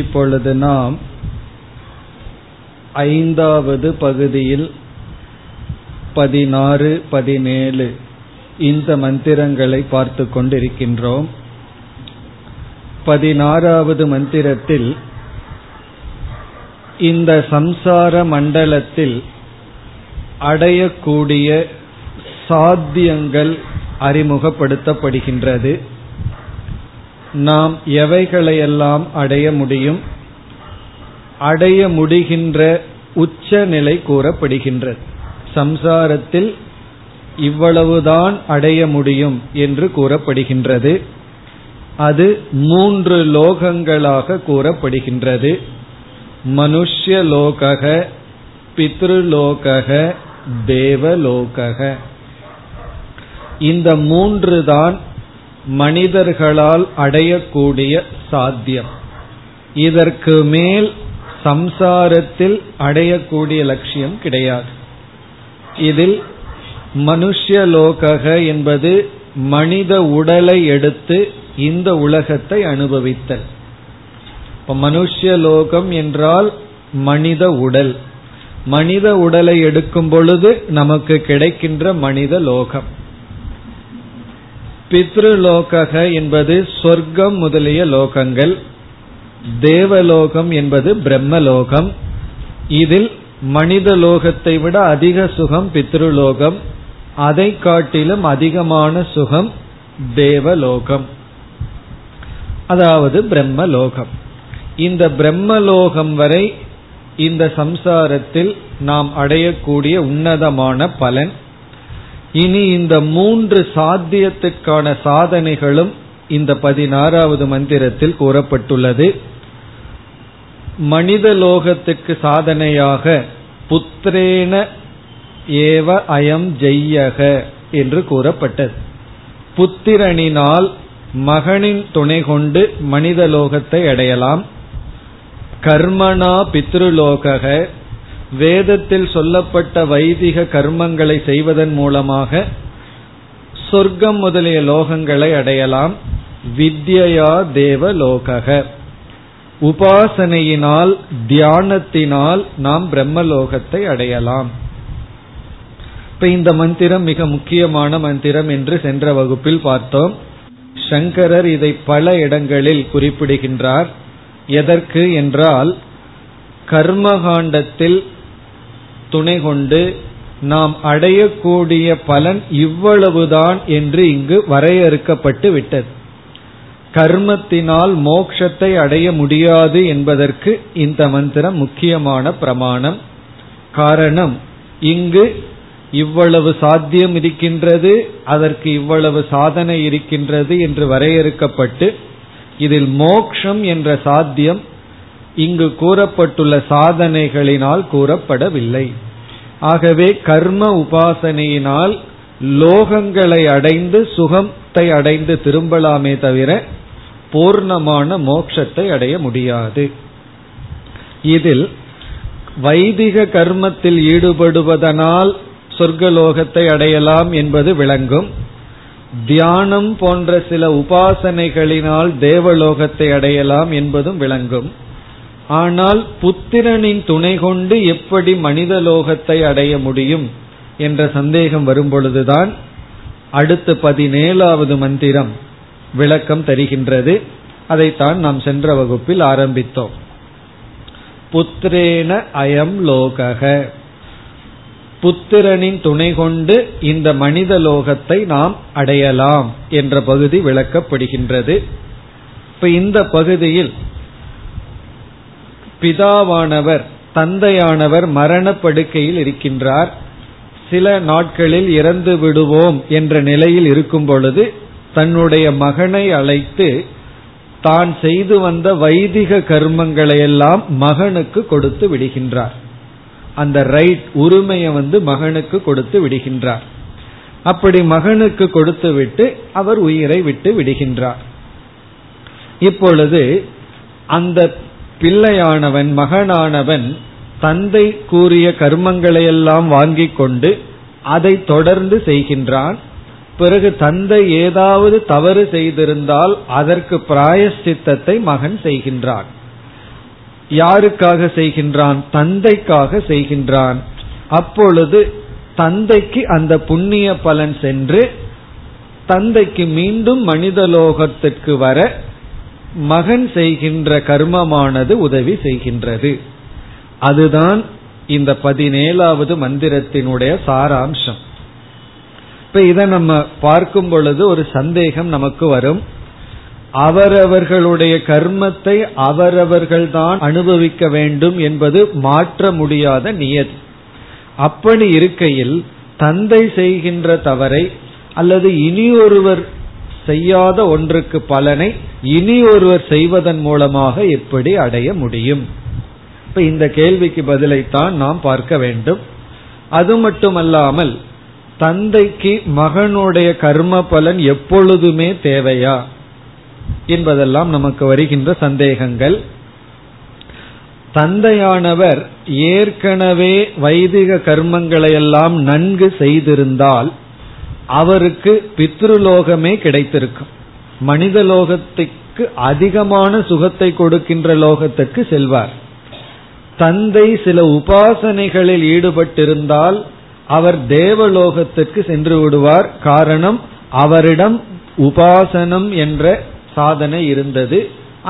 இப்பொழுது நாம் ஐந்தாவது பகுதியில் 16, 17 இந்த மந்திரங்களை பார்த்து கொண்டிருக்கின்றோம். 16வது மந்திரத்தில் இந்த சம்சார மண்டலத்தில் அடையக்கூடிய சாத்தியங்கள் அறிமுகப்படுத்தப்படுகின்றது. நாம் எவைகளையெல்லாம் அடைய முடியும், அடைய முடிகின்ற உச்சநிலை கூறப்படுகின்றது. சம்சாரத்தில் இவ்வளவுதான் அடைய முடியும் என்று கூறப்படுகின்றது. அது 3 லோகங்களாக கூறப்படுகின்றது. மனுஷ்யலோகக, பித்ருலோகக, தேவலோகக. இந்த 3 தான் மனிதர்களால் அடையக்கூடிய சாத்தியம். இதற்கு மேல் சம்சாரத்தில் அடையக்கூடிய லட்சியம் கிடையாது. இதில் மனுஷ்யலோகக என்பது மனித உடலை எடுத்து இந்த உலகத்தை அனுபவித்தல். இப்ப மனுஷ்யலோகம் என்றால் மனித உடல். மனித உடலை எடுக்கும் பொழுது நமக்கு கிடைக்கின்ற மனித லோகம். பித்ருலோக என்பது சொர்க்கம் முதலிய லோகங்கள். தேவலோகம் என்பது பிரம்மலோகம். இதில் மனித லோகத்தை விட அதிக சுகம் பித்ருலோகம், அதை காட்டிலும் அதிகமான சுகம் தேவலோகம், அதாவது பிரம்மலோகம். இந்த பிரம்மலோகம் வரை இந்த சம்சாரத்தில் நாம் அடையக்கூடிய உன்னதமான பலன். இனி இந்த 3 சாத்தியத்துக்கான சாதனைகளும் இந்த 16வது மந்திரத்தில் கூறப்பட்டுள்ளது. மனித லோகத்துக்கு சாதனையாக புத்திரேன ஏவ அயம் ஜெய்யக என்று கூறப்பட்டது. புத்திரனினால், மகனின் துணை கொண்டு மனித லோகத்தை அடையலாம். கர்மனா பித்ருலோகக, வேதத்தில் சொல்லப்பட்ட வைதிக கர்மங்களை செய்வதன் மூலமாக சொர்க்கம் முதலிய லோகங்களை அடையலாம். வித்யா தேவலோகக, உபாசனையினால் தியானத்தினால் நாம் பிரம்மலோகத்தை அடையலாம். இப்ப இந்த மந்திரம் மிக முக்கியமான மந்திரம் என்று சென்ற வகுப்பில் பார்த்தோம். சங்கரர் இதை பல இடங்களில் குறிப்பிடுகின்றார். எதற்கு என்றால், கர்மகாண்டத்தில் துணை கொண்டு நாம் அடையக்கூடிய பலன் இவ்வளவுதான் என்று இங்கு வரையறுக்கப்பட்டு விட்டது. கர்மத்தினால் மோட்சத்தை அடைய முடியாது என்பதற்கு இந்த மந்திரம் முக்கியமான பிரமாணம். காரணம், இங்கு இவ்வளவு சாத்தியம் இருக்கின்றது, அதற்கு இவ்வளவு சாதனை இருக்கின்றது என்று வரையறுக்கப்பட்டு, இதில் மோக்ஷம் என்ற சாத்தியம் இங்கு கூறப்பட்டுள்ள சாதனைகளினால் கூறப்படவில்லை. ஆகவே கர்ம உபாசனையினால் லோகங்களை அடைந்து சுகத்தை அடைந்து திரும்பலாமே தவிர பூர்ணமான மோட்சத்தை அடைய முடியாது. இதில் வைதிக கர்மத்தில் ஈடுபடுவதனால் சொர்க்கலோகத்தை அடையலாம் என்பது விளங்கும். தியானம் போன்ற சில உபாசனைகளினால் தேவலோகத்தை அடையலாம் என்பதும் விளங்கும். ஆனால் புத்திரனின் துணை கொண்டு எப்படி மனித லோகத்தை அடைய முடியும் என்ற சந்தேகம் வரும்பொழுதுதான் அடுத்து 17வது மந்திரம் விளக்கம் தருகின்றது. அதைத்தான் நாம் சென்ற வகுப்பில் ஆரம்பித்தோம். புத்திரேன அயம் லோகக, புத்திரனின் துணை கொண்டு இந்த மனித லோகத்தை நாம் அடையலாம் என்ற பகுதி விளக்கப்படுகின்றது. இப்ப இந்த பகுதியில் பிதாவானவர், தந்தையானவர் மரணப்படுக்கையில் இருக்கின்றார். சில நாட்களில் இறந்து விடுவோம் என்ற நிலையில் இருக்கும் பொழுது தன்னுடைய மகனை அழைத்து தான் செய்து வந்த வைதிக கர்மங்களையெல்லாம் மகனுக்கு கொடுத்து விடுகின்றார். அந்த ரைட், உரிமையை மகனுக்கு கொடுத்து விடுகின்றார். அப்படி மகனுக்கு கொடுத்து விட்டு அவர் உயிரை விட்டு விடுகின்றார். இப்பொழுது அந்த பிள்ளையானவன், மகனானவன் தந்தை கூறிய கர்மங்களையெல்லாம் வாங்கி கொண்டு அதை தொடர்ந்து செய்கின்றான். பிறகு தந்தை ஏதாவது தவறு செய்திருந்தால் அதற்கு பிராயஷ்சித்தத்தை மகன் செய்கின்றான். யாருக்காக செய்கின்றான்? தந்தைக்காக செய்கின்றான். அப்பொழுது தந்தைக்கு அந்த புண்ணிய பலன் சென்று தந்தைக்கு மீண்டும் மனிதலோகத்திற்கு வர மகன் செய்கின்ற கர்மமானது உதவி செய்கின்றது. அதுதான் இந்த 17வது மந்திரத்தினுடைய சாராம்சம். இப்ப இதை நம்ம பார்க்கும் பொழுது ஒரு சந்தேகம் நமக்கு வரும். அவரவர்களுடைய கர்மத்தை அவரவர்கள்தான் அனுபவிக்க வேண்டும் என்பது மாற்ற முடியாத நியதி. அப்படி இருக்கையில் தந்தை செய்கின்ற தவறை அல்லது இனி ஒருவர் செய்யாத ஒன்றுக்கு பலனை இனி ஒருவர் செய்வதன் மூலமாக எப்படி அடைய முடியும்? இப்ப இந்த கேள்விக்கு பதிலைத்தான் நாம் பார்க்க வேண்டும். அது மட்டுமல்லாமல் தந்தைக்கு மகனுடைய கர்ம பலன் எப்பொழுதுமே தேவையா என்பதெல்லாம் நமக்கு வருகின்ற சந்தேகங்கள். தந்தையானவர் ஏற்கனவே வைதிக கர்மங்களையெல்லாம் நன்கு செய்திருந்தால் அவருக்கு பித்ருலோகமே கிடைத்திருக்கும். மனித லோகத்துக்கு அதிகமான சுகத்தை கொடுக்கின்ற லோகத்துக்கு செல்வார். தந்தை சில உபாசனைகளில் ஈடுபட்டிருந்தால் அவர் தேவலோகத்திற்கு சென்று விடுவார். காரணம், அவரிடம் உபாசனம் என்ற சாதனை இருந்தது.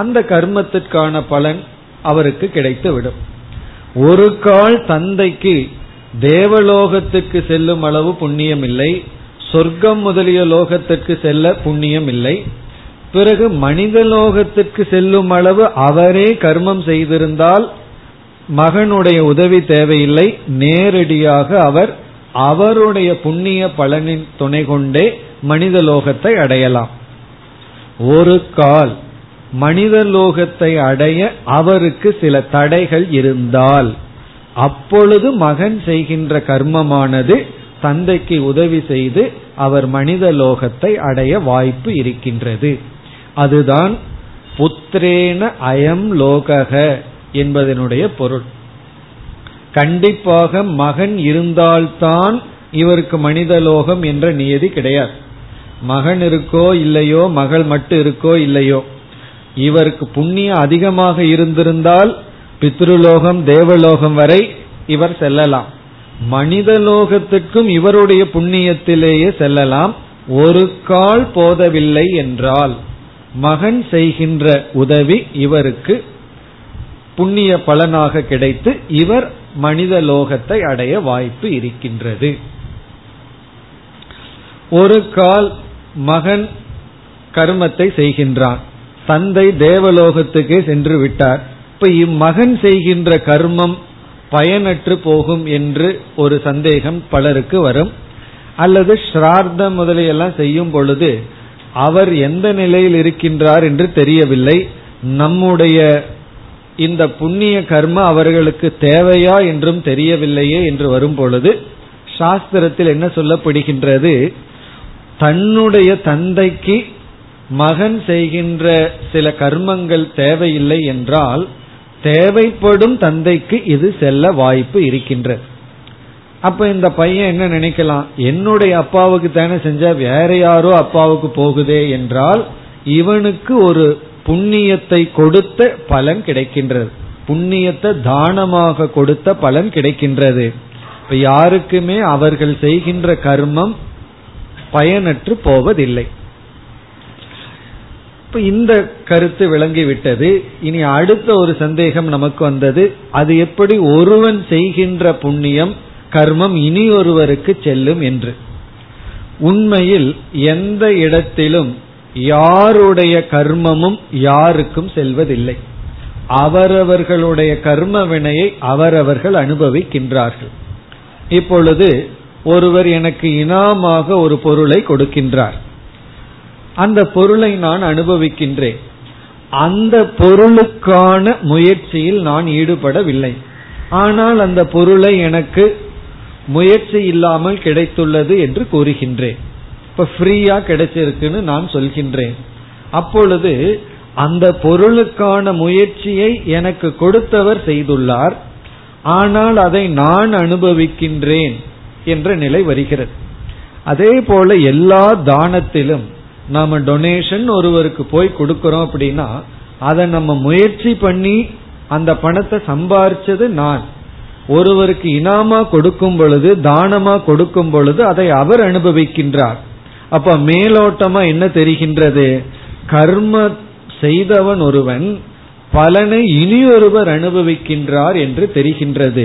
அந்த கர்மத்திற்கான பலன் அவருக்கு கிடைத்துவிடும். ஒரு கால் தந்தைக்கு தேவலோகத்திற்கு செல்லும் அளவு புண்ணியம் இல்லை, சொர்க்கம் முதலிய லோகத்திற்கு செல்ல புண்ணியம் இல்லை. பிறகு மனித லோகத்திற்கு செல்லும் அளவு அவரே கர்மம் செய்திருந்தால் மகனுடைய உதவி தேவையில்லை. நேரடியாக அவர் அவருடைய புண்ணிய பலனின் துணை கொண்டே மனித லோகத்தை அடையலாம். ஒரு கால் மனித லோகத்தை அடைய அவருக்கு சில தடைகள் இருந்தால் அப்பொழுது மகன் செய்கின்ற கர்மமானது தந்தைக்கு உதவி செய்து அவர் மனித லோகத்தை அடைய வாய்ப்பு இருக்கின்றது. அதுதான் புத்திரேன அயம் லோகக என்பதனுடைய பொருள். கண்டிப்பாக மகன் இருந்தால்தான் இவருக்கு மனித லோகம் என்ற நியதி கிடையாது. மகன் இருக்கோ இல்லையோ, மகள் மட்டும் இருக்கோ இல்லையோ, இவருக்கு புண்ணியம் அதிகமாக இருந்திருந்தால் பித்ருலோகம் தேவலோகம் வரை இவர் செல்லலாம். மனித லோகத்திற்கும் இவருடைய புண்ணியத்திலேயே செல்லலாம். ஒரு கால் போதவில்லை என்றால் மகன் செய்கின்ற உதவி இவருக்கு புண்ணிய பலனாக கிடைத்து இவர் மனித லோகத்தை அடைய வாய்ப்பு இருக்கின்றது. ஒரு கால் மகன் கர்மத்தை செய்கின்றான், தந்தை தேவலோகத்துக்கே சென்று விட்டார். இப்ப இம்மகன் செய்கின்ற கர்மம் பயனற்று போகும் என்று ஒரு சந்தேகம் பலருக்கு வரும். அல்லது ஸ்ரார்த்தம் முதலியெல்லாம் செய்யும் பொழுது அவர் எந்த நிலையில் இருக்கின்றார் என்று தெரியவில்லை, நம்முடைய இந்த புண்ணிய கர்ம அவர்களுக்கு தேவையா என்றும் தெரியவில்லையே என்று வரும் பொழுது சாஸ்திரத்தில் என்ன சொல்லப்படுகின்றது? தன்னுடைய தந்தைக்கு மகன் செய்கின்ற சில கர்மங்கள் தேவையில்லை என்றால் தேவைப்படும் தந்தைக்கு இது செல்ல வாய்ப்பு இருக்கின்றது. அப்ப இந்த பையன் என்ன நினைக்கலாம்? என்னுடைய அப்பாவுக்கு தானே செஞ்சா வேற யாரோ அப்பாவுக்கு போகுதே என்றால் இவனுக்கு ஒரு புண்ணியத்தை கொடுத்த பலன் கிடைக்கின்றது, புண்ணியத்தை தானமாக கொடுத்த பலன் கிடைக்கின்றது. இப்ப யாருக்குமே அவர்கள் செய்கின்ற கர்மம் பயனற்று போவதில்லை. இந்த கருத்து விளங்கிவிட்டது. இனி அடுத்த ஒரு சந்தேகம் நமக்கு வந்தது. அது எப்படி ஒருவன் செய்கின்ற புண்ணியம் கர்மம் இனி ஒருவருக்கு செல்லும் என்று? உண்மையில் எந்த இடத்திலும் யாருடைய கர்மமும் யாருக்கும் செல்வதில்லை. அவரவர்களுடைய கர்ம வினையை அவரவர்கள் அனுபவிக்கின்றார்கள். இப்பொழுது ஒருவர் எனக்கு இனாமாக ஒரு பொருளை கொடுக்கின்றார், அந்த பொருளை நான் அனுபவிக்கின்றேன். அந்த பொருளுக்கான முயற்சியில் நான் ஈடுபடவில்லை, ஆனால் அந்த பொருளை எனக்கு முயற்சி இல்லாமல் கிடைத்துள்ளது என்று கூறுகின்றேன். இப்ப ஃப்ரீயா கிடைச்சிருக்குன்னு நான் சொல்கின்றேன். அப்பொழுது அந்த பொருளுக்கான முயற்சியை எனக்கு கொடுத்தவர் செய்துள்ளார், ஆனால் அதை நான் அனுபவிக்கின்றேன் என்ற நிலை வருகிறது. அதே போல எல்லா தானத்திலும் நாம டொனேஷன் ஒருவருக்கு போய் கொடுக்கிறோம் அப்படின்னா அதை நம்ம முயற்சி பண்ணி அந்த பணத்தை சம்பாரிச்சது நான். ஒருவருக்கு இனாமா கொடுக்கும் பொழுது, தானமா கொடுக்கும் பொழுது அதை அவர் அனுபவிக்கின்றார். அப்ப மேலோட்டமா என்ன தெரிகின்றது, கர்ம செய்தவன் ஒருவன் பலனை இனியொருவர் அனுபவிக்கின்றார் என்று தெரிகின்றது.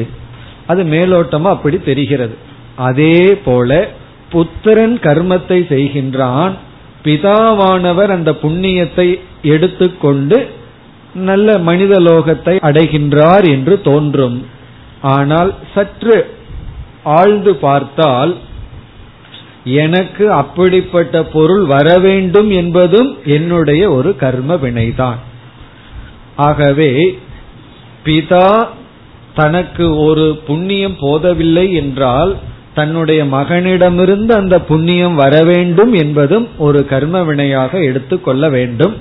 அது மேலோட்டமா அப்படி தெரிகிறது. அதே போல புத்திரன் கர்மத்தை செய்கின்றான், பிதாவானவர் அந்த புண்ணியத்தை எடுத்துக்கொண்டு நல்ல மனித லோகத்தை அடைகின்றார் என்று தோன்றும். ஆனால் சற்று ஆழ்ந்து பார்த்தால் எனக்கு அப்படிப்பட்ட பொருள் வர வேண்டும் என்பதும் என்னுடைய ஒரு கர்ம வினைதான். ஆகவே பிதா தனக்கு ஒரு புண்ணியம் போதவில்லை என்றால் தன்னுடைய மகனிடமிருந்து அந்த புண்ணியம் வர வேண்டும் என்பதும் ஒரு கர்ம வினையாக எடுத்துக்கொள்ள வேண்டும்.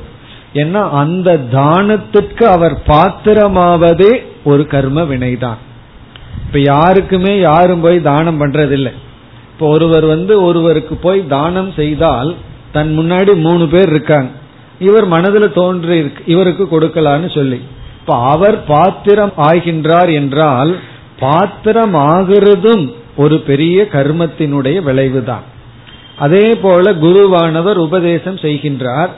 ஏன்னா அந்த தானத்திற்கு அவர் பாத்திரமாவதே ஒரு கர்ம வினைதான். இப்ப யாருக்குமே யாரும் போய் தானம் பண்றதில்லை. இப்ப ஒருவர் ஒருவருக்கு போய் தானம் செய்தால் தன் முன்னாடி 3 பேர் இருக்காங்க, இவர் மனதில் தோன்றி இவருக்கு கொடுக்கலான்னு சொல்லி, இப்ப அவர் பாத்திரம் ஆகின்றார் என்றால் பாத்திரம் ஆகிறதும் ஒரு பெரிய கர்மத்தினுடைய விளைவுதான். அதே போல குருவானவர் உபதேசம் செய்கின்றார்,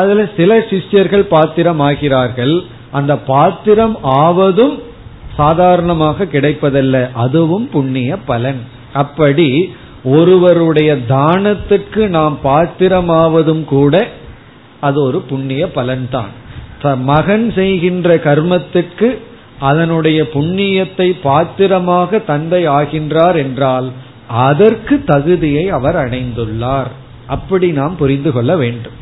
அதுல சில சிஷ்யர்கள் பாத்திரம் ஆகிறார்கள். அந்த பாத்திரம் ஆவதும் சாதாரணமாக கிடைப்பதல்ல, அதுவும் புண்ணிய பலன். அப்படி ஒருவருடைய தானத்துக்கு நாம் பாத்திரமாவதும் கூட அது ஒரு புண்ணிய பலன்தான். மகன் செய்கின்ற கர்மத்துக்கு அதனுடைய புண்ணியத்தை பாத்திரமாக தந்தை ஆகின்றார் என்றால் அதற்கு தகுதியை அவர் அடைந்துள்ளார். அப்படி நாம் புரிந்து கொள்ள வேண்டும்.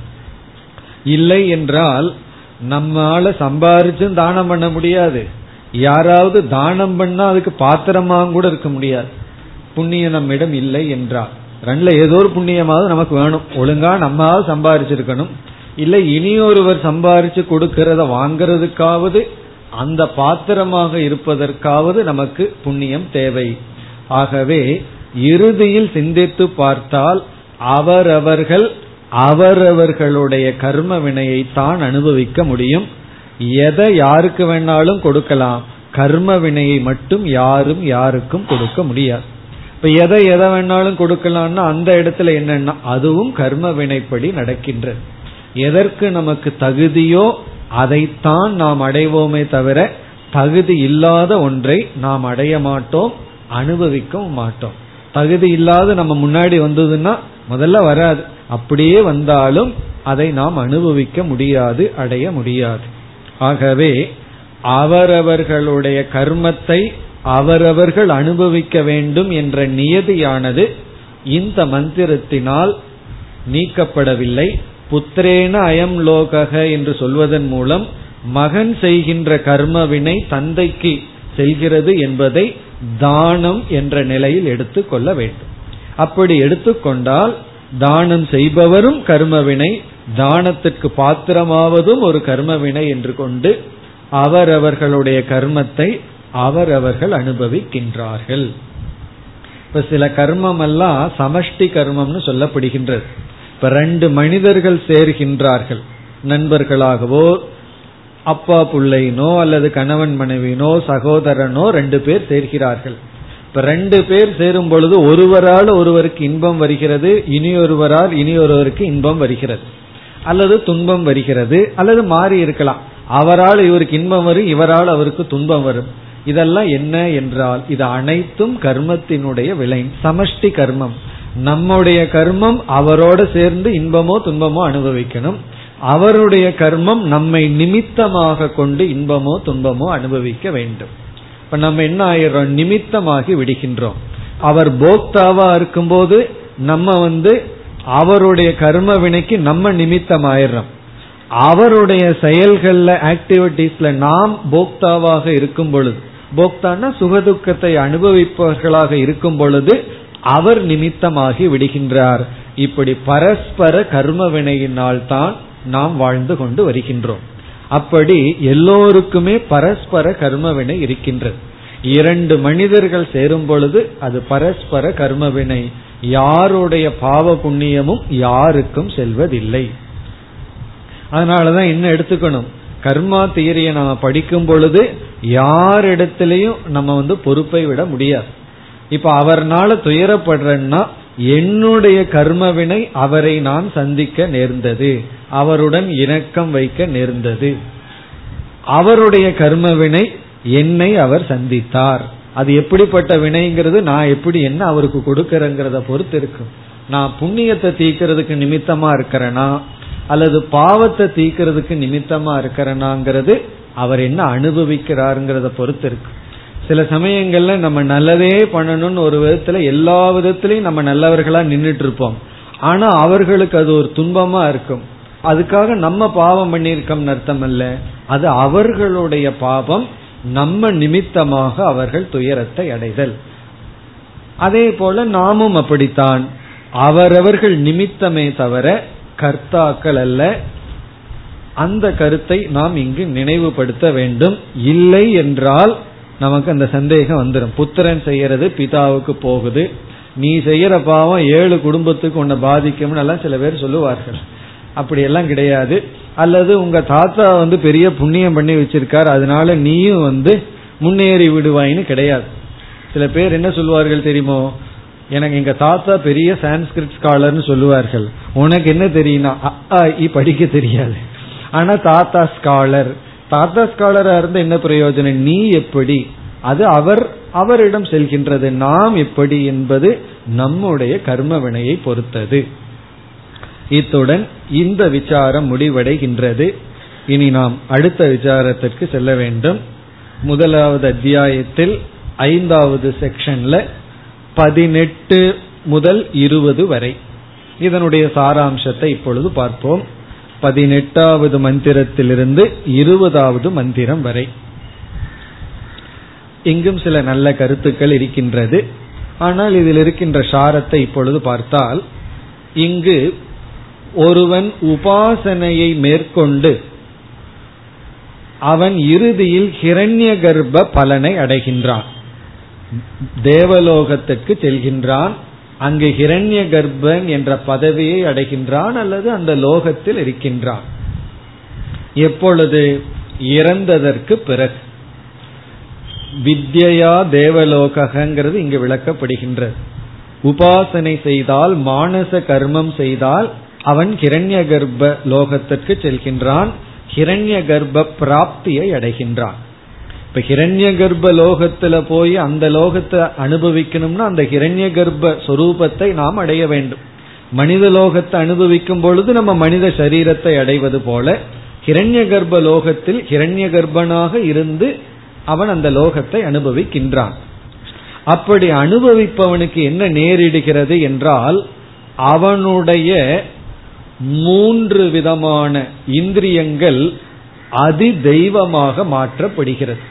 இல்லை என்றால் நம்மால சம்பாரிச்சும் தானம் பண்ண முடியாது, யாராவது தானம் பண்ணா அதுக்கு பாத்திரமா கூட இருக்க முடியாது. புண்ணியம் நம்மிடம் இல்லை என்றால் ரெண்டுல ஏதோ ஒரு புண்ணியமாவது நமக்கு வேணும். ஒழுங்கா நம்மாவது சம்பாரிச்சிருக்கணும், இல்லை இனியொருவர் சம்பாரிச்சு கொடுக்கிறத வாங்கறதுக்காவது அந்த பாத்திரமாக இருப்பதற்காவது நமக்கு புண்ணியம் தேவை. ஆகவே இறுதியில் சிந்தித்து பார்த்தால் அவரவர்கள் அவரவர்களுடைய கர்ம வினையை தான் அனுபவிக்க முடியும். எதை யாருக்கு வேணாலும் கொடுக்கலாம், கர்ம வினையை மட்டும் யாரும் யாருக்கும் கொடுக்க முடியாது. இப்ப எதை வேணாலும் கொடுக்கலாம்னா அந்த இடத்துல என்னன்னா அதுவும் கர்ம வினைப்படி நடக்கின்றது. எதற்கு நமக்கு தகுதியோ அதைத்தான் நாம் அடைவோமே தவிர தகுதி இல்லாத ஒன்றை நாம் அடைய மாட்டோம், அனுபவிக்கவும் மாட்டோம். தகுதி இல்லாத நம்ம முன்னாடி வந்ததுன்னா முதல்ல வராது, அப்படியே வந்தாலும் அதை நாம் அனுபவிக்க முடியாது, அடைய முடியாது. ஆகவே அவரவர்களுடைய கர்மத்தை அவரவர்கள் அனுபவிக்க வேண்டும் என்ற நியதியானது இந்த மந்திரத்தினால் நீக்கப்படவில்லை. புத்திரேன அயம் லோகக என்று சொல்வதன் மூலம் மகன் செய்கின்ற கர்மவினை தந்தைக்கு செல்கிறது என்பதை தானம் என்ற நிலையில் எடுத்துக்கொள்ள வேண்டும். அப்படி எடுத்துக்கொண்டால் தானம் செய்பவரும் கர்மவினை, தானத்திற்கு பாத்திரமாவதும் ஒரு கர்மவினை என்று கொண்டு அவரவர்களுடைய கர்மத்தை அவரவர்கள் அனுபவிக்கின்றார்கள். இப்ப சில கர்மம் எல்லாம் சமஷ்டி கர்மம்னு சொல்லப்படுகின்றது. இப்ப 2 மனிதர்கள் சேர்கின்றார்கள், நண்பர்களாகவோ அப்பா பிள்ளையினோ அல்லது கணவன் மனைவியினோ சகோதரனோ 2 பேர் சேர்கிறார்கள். இப்ப 2 பேர் சேரும் பொழுது ஒருவரால் ஒருவருக்கு இன்பம் வருகிறது, இனியொருவரால் இனியொருவருக்கு இன்பம் வருகிறது அல்லது துன்பம் வருகிறது, அல்லது மாறி இருக்கலாம். அவரால் இவருக்கு இன்பம் வரும், இவரால் அவருக்கு துன்பம் வரும். இதெல்லாம் என்ன என்றால் இது அனைத்தும் கர்மத்தினுடைய விளை, சமஷ்டி கர்மம். நம்முடைய கர்மம் அவரோட சேர்ந்து இன்பமோ துன்பமோ அனுபவிக்கணும், அவருடைய கர்மம் நம்மை நிமித்தமாக கொண்டு இன்பமோ துன்பமோ அனுபவிக்க வேண்டும். இப்ப நம்ம என்ன ஆயிரம் நிமித்தமாகி விடுகின்றோம். அவர் போக்தாவா இருக்கும்போது நம்ம அவருடைய கர்ம வினைக்கு நம்ம நிமித்தம் ஆயிடுறோம். அவருடைய செயல்கள்ல ஆக்டிவிட்டிஸ்ல நாம் போக்தாவாக இருக்கும் பொழுது, போக்தான்னா சுகதுக்கத்தை அனுபவிப்பவர்களாக இருக்கும் பொழுது அவர் நிமித்தமாகி விடுகின்றார். இப்படி பரஸ்பர கர்ம வினையினால் தான் நாம் வாழ்ந்து கொண்டு வருகின்றோம். அப்படி எல்லோருக்குமே பரஸ்பர கர்மவினை இருக்கின்றது. 2 மனிதர்கள் சேரும் பொழுது அது பரஸ்பர கர்மவினை, யாருடைய பாவ புண்ணியமும் யாருக்கும் செல்வதில்லை. அதனாலதான் என்ன எடுத்துக்கணும், கர்மா தியரியை நம்ம படிக்கும் பொழுது யாரிடத்திலையும் நம்ம பொறுப்பை விட முடியாது. இப்ப அவர்னால துயரப்படுறேன்னா என்னுடைய கர்மவினை அவரை நான் சந்திக்க நேர்ந்தது, அவருடன் இணக்கம் வைக்க நேர்ந்தது, அவருடைய கர்மவினை என்னை அவர் சந்தித்தார். அது எப்படிப்பட்ட வினைங்கிறது நான் எப்படி என்ன அவருக்கு கொடுக்கறங்கிறத பொறுத்து இருக்கும். நான் புண்ணியத்தை தீக்கிறதுக்கு நிமித்தமா இருக்கிறேனா அல்லது பாவத்தை தீக்கிறதுக்கு நிமித்தமா இருக்கிறனாங்கிறது அவர் என்ன அனுபவிக்கிறாருங்கிறத பொறுத்து இருக்கு. சில சமயங்கள்ல நம்ம நல்லதே பண்ணணும்னு ஒரு விதத்துல எல்லா விதத்திலையும் நம்ம நல்லவர்களா நின்றுட்டு இருப்போம், ஆனா அவர்களுக்கு அது ஒரு துன்பமா இருக்கும். அதுக்காக நம்ம பாவம் பண்ணியிருக்கோம்னு அர்த்தம் அல்ல, அது அவர்களுடைய பாவம், நம்ம நிமித்தமாக அவர்கள் துயரத்தை அடைதல். அதே போல நாமும் அப்படித்தான், அவரவர்கள் நிமித்தமே தவிர கர்த்தாக்கள் அல்ல. அந்த கருத்தை நாம் இங்கு நினைவுபடுத்த வேண்டும். இல்லை என்றால் நமக்கு அந்த சந்தேகம் வந்துடும், புத்திரன் செய்யறது பிதாவுக்கு போகுது, நீ செய்யற பாவம் 7 குடும்பத்துக்கு உன்னை பாதிக்கும்னு எல்லாம் சில பேர் சொல்லுவார்கள். அப்படியெல்லாம் கிடையாது. அல்லது உங்க தாத்தா பெரிய புண்ணியம் பண்ணி வச்சிருக்கார், அதனால நீயும் முன்னேறி விடுவாயின்னு கிடையாது. சில பேர் என்ன சொல்லுவார்கள் தெரியுமோ, எனக்கு எங்க தாத்தா பெரிய சான்ஸ்கிரிட் ஸ்காலர்னு சொல்லுவார்கள். உனக்கு என்ன தெரியும்னா படிக்க தெரியாது, ஆனா தாத்தா ஸ்காலர். தாத்தா ஸ்காலரா இருந்த என்ன பிரயோஜனம்? நீ எப்படி, அது அவர் அவரிடம் செல்கின்றது. நாம் எப்படி என்பது நம்முடைய கர்ம வினையை பொறுத்தது. இத்துடன் இந்த விசாரம் முடிவடைகின்றது. இனி நாம் அடுத்த விசாரத்திற்கு செல்ல வேண்டும். முதலாவது அத்தியாயத்தில் 5வது செக்ஷன்ல 18 முதல் 20 வரை இதனுடைய சாராம்சத்தை இப்பொழுது பார்ப்போம். 18வது மந்திரத்திலிருந்து 20வது மந்திரம் வரை இங்கும் சில நல்ல கருத்துக்கள் இருக்கின்றது. ஆனால் இதில் இருக்கின்ற சாரத்தை இப்பொழுது பார்த்தால், இங்கு ஒருவன் உபாசனையை மேற்கொண்டு அவன் இறுதியில் ஹிரண்ய கர்ப்ப பலனை அடைகின்றான், தேவலோகத்துக்கு செல்கின்றான். அங்கு ஹிரண்ய கர்ப்பன் என்ற பதவியை அடைகின்றான் அல்லது அந்த லோகத்தில் இருக்கின்றான். எப்பொழுது? இறந்ததற்கு பிறகு. வித்யா தேவலோகங்கிறது இங்கு விளக்கப்படுகின்றது. உபாசனை செய்தால், மானச கர்மம் செய்தால் அவன் ஹிரண்ய கர்ப்ப லோகத்திற்கு செல்கின்றான், ஹிரண்ய கர்ப்ப பிராப்தியை அடைகின்றான். இப்ப ஹிரண்ய கர்ப்ப லோகத்துல போய் அந்த லோகத்தை அனுபவிக்கணும்னா அந்த ஹிரண்ய கர்ப்ப சொரூபத்தை நாம் அடைய வேண்டும். மனித லோகத்தை அனுபவிக்கும் பொழுது நம்ம மனித சரீரத்தை அடைவது போல ஹிரண்ய கர்ப்ப லோகத்தில் ஹிரண்ய கர்ப்பனாக இருந்து அவன் அந்த லோகத்தை அனுபவிக்கின்றான். அப்படி அனுபவிப்பவனுக்கு என்ன நேரிடுகிறது என்றால், அவனுடைய 3 விதமான இந்திரியங்கள் அதி தெய்வமாக மாற்றப்படுகிறது.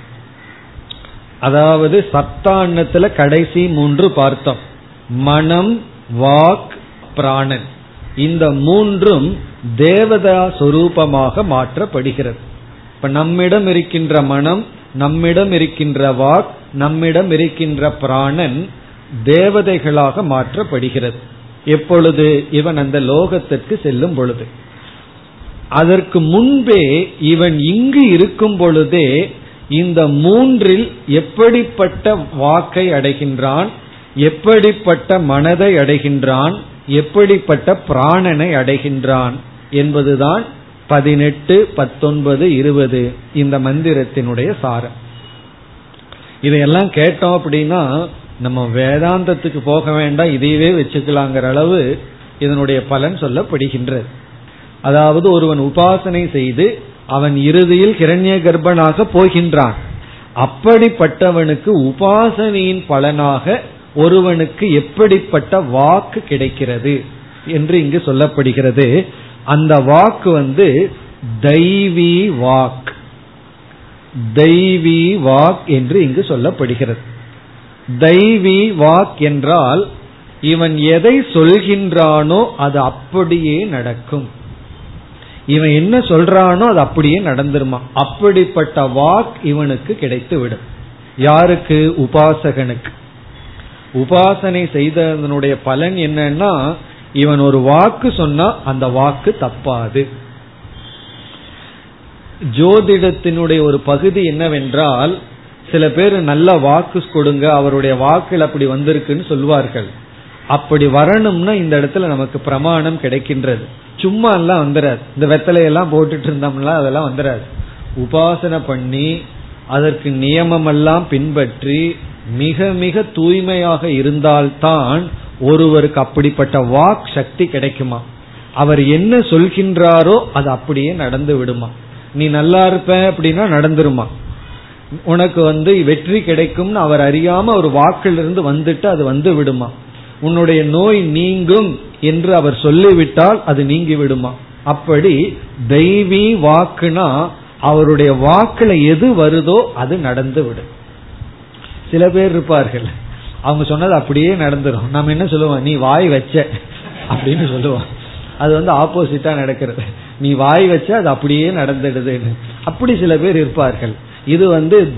அதாவது சப்தான்னத்துல கடைசி 3 பார்த்தோம், மனம், வாக், பிராணன். இந்த 3ம் தேவதா சொரூபமாக மாற்றப்படுகிறது. இப்ப நம்மிடம் இருக்கின்ற மனம், நம்மிடம் இருக்கின்ற வாக், நம்மிடம் இருக்கின்ற பிராணன் தேவதைகளாக மாற்றப்படுகிறது. எப்பொழுது? இவன் அந்த லோகத்திற்கு செல்லும் பொழுது. அதற்கு முன்பே இவன் இங்கு இருக்கும் பொழுதே இந்த 3ல் எப்படிப்பட்ட வாக்கை அடைகின்றான், எப்படிப்பட்ட மனதை அடைகின்றான், எப்படிப்பட்ட பிராணனை அடைகின்றான் என்பதுதான் 18, 19, 20 இந்த மந்திரத்தினுடைய சாரம். இதையெல்லாம் கேட்டோம் அப்படின்னா நம்ம வேதாந்தத்துக்கு போக வேண்டாம், இதையவே வச்சுக்கலாங்கிற அளவு இதனுடைய பலன் சொல்லப்படுகின்றது. அதாவது ஒருவன் உபாசனை செய்து அவன் இறுதியில் ஹிரண்ய கர்ப்பனாக போகின்றான். அப்படிப்பட்டவனுக்கு உபாசனையின் பலனாக ஒருவனுக்கு எப்படிப்பட்ட வாக்கு கிடைக்கிறது என்று இங்கு சொல்லப்படுகிறது. அந்த வாக்கு தெய்வீ வாக், தெய்வீ வாக் என்று இங்கு சொல்லப்படுகிறது. தெய்வீ வாக் என்றால் இவன் எதை சொல்கின்றானோ அது அப்படியே நடக்கும். இவன் என்ன சொல்றானோ அது அப்படியே நடந்துருமா, அப்படிப்பட்ட வாக் இவனுக்கு கிடைத்து விடும். யாருக்கு? உபாசகனுக்கு. உபாசனை செய்ததனுடைய பலன் என்னன்னா, இவன் ஒரு வாக்கு சொன்னா அந்த வாக்கு தப்பாது. ஜோதிடத்தினுடைய ஒரு பகுதி என்னவென்றால், சில பேர் நல்ல வாக்கு கொடுங்க, அவருடைய வாக்குகள் அப்படி வந்திருக்குன்னு சொல்வார்கள். அப்படி வரணும்னா இந்த இடத்துல நமக்கு பிரமாணம் கிடைக்கின்றது. சும்மா எல்லாம் வந்துடாது, இந்த வெத்தலையெல்லாம் போட்டுட்டு இருந்தோம்னா அதெல்லாம் வந்துடாது. உபாசனை பண்ணி அதற்கு நியமம் எல்லாம் பின்பற்றி மிக மிக தூய்மையாக இருந்தால்தான் ஒருவருக்கு அப்படிப்பட்ட வாக் சக்தி கிடைக்குமா, அவர் என்ன சொல்கின்றாரோ அது அப்படியே நடந்து விடுமா. நீ நல்லா இருப்ப அப்படின்னா நடந்துருமா, உனக்கு வெற்றி கிடைக்கும்னு அவர் அறியாம ஒரு வாக்கிலிருந்து வந்துட்டு அது வந்து விடுமா, உன்னுடைய நோய் நீங்கும் என்று அவர் சொல்லிவிட்டால் அது நீங்கி விடுமா. அப்படி தெய்வீ வாக்குனா அவருடைய வாக்குல எது வருதோ அது நடந்து விடும். சில பேர் இருப்பார்கள் அவங்க சொன்னது அப்படியே நடந்துடும். நம்ம என்ன சொல்லுவோம், நீ வாய் வச்ச அப்படின்னு சொல்லுவோம். அது ஆப்போசிட்டா நடக்கிறது, நீ வாய் வச்ச அது அப்படியே நடந்துடுதுன்னு. அப்படி சில பேர் இருப்பார்கள். இது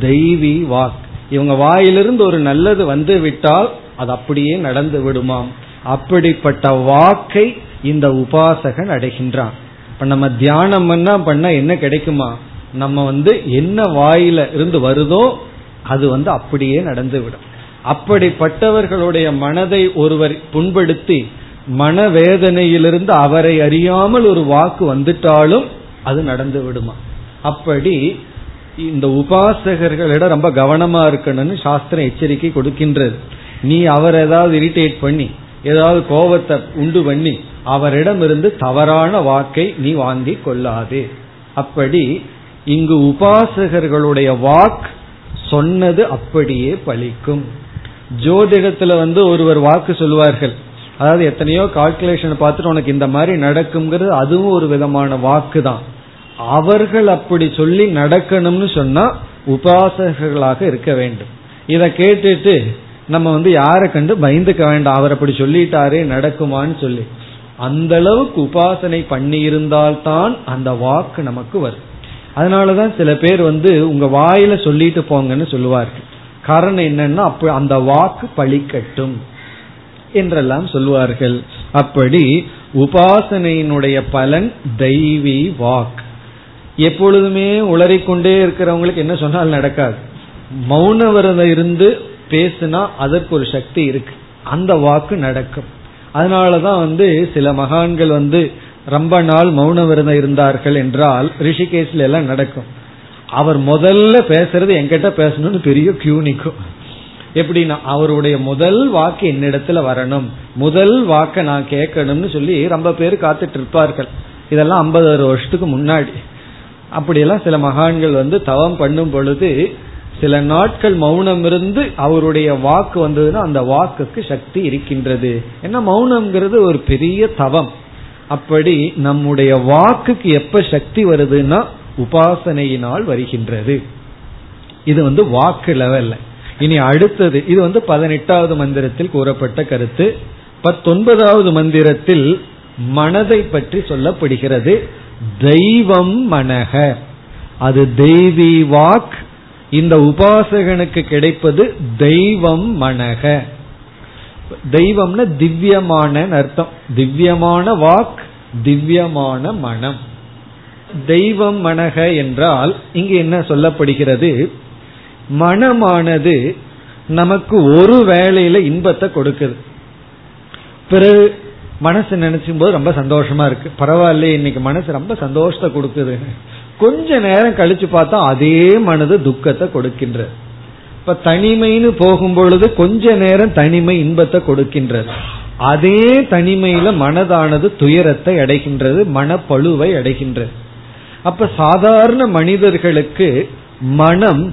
தெய்வீ வாக், இவங்க வாயிலிருந்து ஒரு நல்லது வந்து விட்டால் அது அப்படியே நடந்து விடுமாம். அப்படிப்பட்ட வாக்கை இந்த உபாசகன் அடைகின்றான். இப்ப நம்ம தியானம் பண்ண என்ன கிடைக்குமா, நம்ம என்ன வாயில இருந்து வருதோ அது அப்படியே நடந்து விடும். அப்படிப்பட்டவர்களுடைய மனதை ஒருவர் புண்படுத்தி மனவேதனையிலிருந்து அவரை அறியாமல் ஒரு வாக்கு வந்துட்டாலும் அது நடந்து விடுமா. அப்படி இந்த உபாசகர்களிடம் ரொம்ப கவனமா இருக்கணும்னு சாஸ்திரம் எச்சரிக்கை கொடுக்கின்றது. நீ அவர் ஏதாவது இரிட்டேட் பண்ணி ஏதாவது கோபத்தை உண்டு பண்ணி அவரிடமிருந்து தவறான வாக்கை நீ வாங்கி கொள்ளாதே. அப்படி இங்கு உபாசகர்களுடைய வாக்கு சொன்னது அப்படியே பலிக்கும். ஜோதிடத்துல ஒருவர் வாக்கு சொல்வார்கள், அதாவது எத்தனையோ கால்குலேஷன் பார்த்துட்டு உனக்கு இந்த மாதிரி நடக்கும்ங்கிறது அதுவும் ஒரு விதமான வாக்கு தான். அவர்கள் அப்படி சொல்லி நடக்கணும்னு சொன்னா உபாசகர்களாக இருக்க வேண்டும். இதை கேட்டுட்டு நம்ம யாரை கண்டு பயந்துக்க வேண்டாம், அவர் அப்படி சொல்லிட்டாரே நடக்குமான்னு சொல்லி. அந்த அளவுக்கு உபாசனை பண்ணி இருந்தால்தான் அந்த வாக்கு நமக்கு வரும். அதனாலதான் சில பேர் உங்க வாயில சொல்லிட்டு போங்கன்னு சொல்லுவார்கள். காரணம் என்னன்னா அப்ப அந்த வாக்கு பழிக்கட்டும் என்றெல்லாம் சொல்லுவார்கள். அப்படி உபாசனையினுடைய பலன் தெய்வீ வாக். எப்பொழுதுமே உளறிக்கொண்டே இருக்கிறவங்களுக்கு என்ன சொன்னால் நடக்காது. மௌன விரதம் இருந்து பேசுனா அதற்கு ஒரு சக்தி இருக்கு, அந்த வாக்கு நடக்கும். அதனாலதான் சில மகான்கள் ரொம்ப நாள் மௌன விரதம் இருந்தார்கள் என்றால் ரிஷிகேஷ்ல எல்லாம் நடக்கும். அவர் முதல்ல பேசுறது என்கிட்ட பேசணும்னு பெரிய கியூனிக்கும். எப்படின்னா அவருடைய முதல் வாக்கு என்னிடத்துல வரணும், முதல் வாக்க நான் கேட்கணும்னு சொல்லி ரொம்ப பேர் காத்துட்டு இருப்பார்கள். இதெல்லாம் 50-60 வருஷத்துக்கு முன்னாடி. அப்படியெல்லாம் சில மகான்கள் தவம் பண்ணும் பொழுது சில நாட்கள் மௌனம் இருந்து அவருடைய வாக்கு வந்ததுன்னா அந்த வாக்குக்கு சக்தி இருக்கின்றது. ஏன்னா மௌனம்ங்கிறது ஒரு பெரிய தவம். அப்படி நம்முடைய வாக்குக்கு எப்ப சக்தி வருதுன்னா உபாசனையினால் வருகின்றது. இது வாக்கு லெவல்ல. இனி அடுத்தது இது 18வது மந்திரத்தில் கூறப்பட்ட கருத்து. 19வது மந்திரத்தில் மனதை பற்றி சொல்லப்படுகிறது. தெய்வம் மனக, அது தெய்வீ வாக். இந்த உபாசகனுக்கு கிடைப்பது தெய்வம் மனக. தெய்வம்னா திவ்யமான அர்த்தம், திவ்யமான வாக், திவ்யமான மனம். தெய்வம் மனக என்றால் இங்கு என்ன சொல்லப்படுகிறது, மனமானது நமக்கு ஒரு வேளையில இன்பத்தை கொடுக்குது. பிறகு மனசு நினைச்சும் போது ரொம்ப சந்தோஷமா இருக்கு, பரவாயில்ல இன்னைக்கு மனசு ரொம்ப சந்தோஷத்தை கொடுக்குது. கொஞ்ச நேரம் கழிச்சு பார்த்தா அதே மனது துக்கத்தை கொடுக்கின்றது. இப்ப தனிமைன்னு போகும் பொழுது கொஞ்ச நேரம் தனிமை இன்பத்தை கொடுக்கின்றது, அதே தனிமையில மனதானது துயரத்தை அடைகின்றது, மனப்பழுவை அடைகின்றது. அப்ப சாதாரண மனிதர்களுக்கு மனம்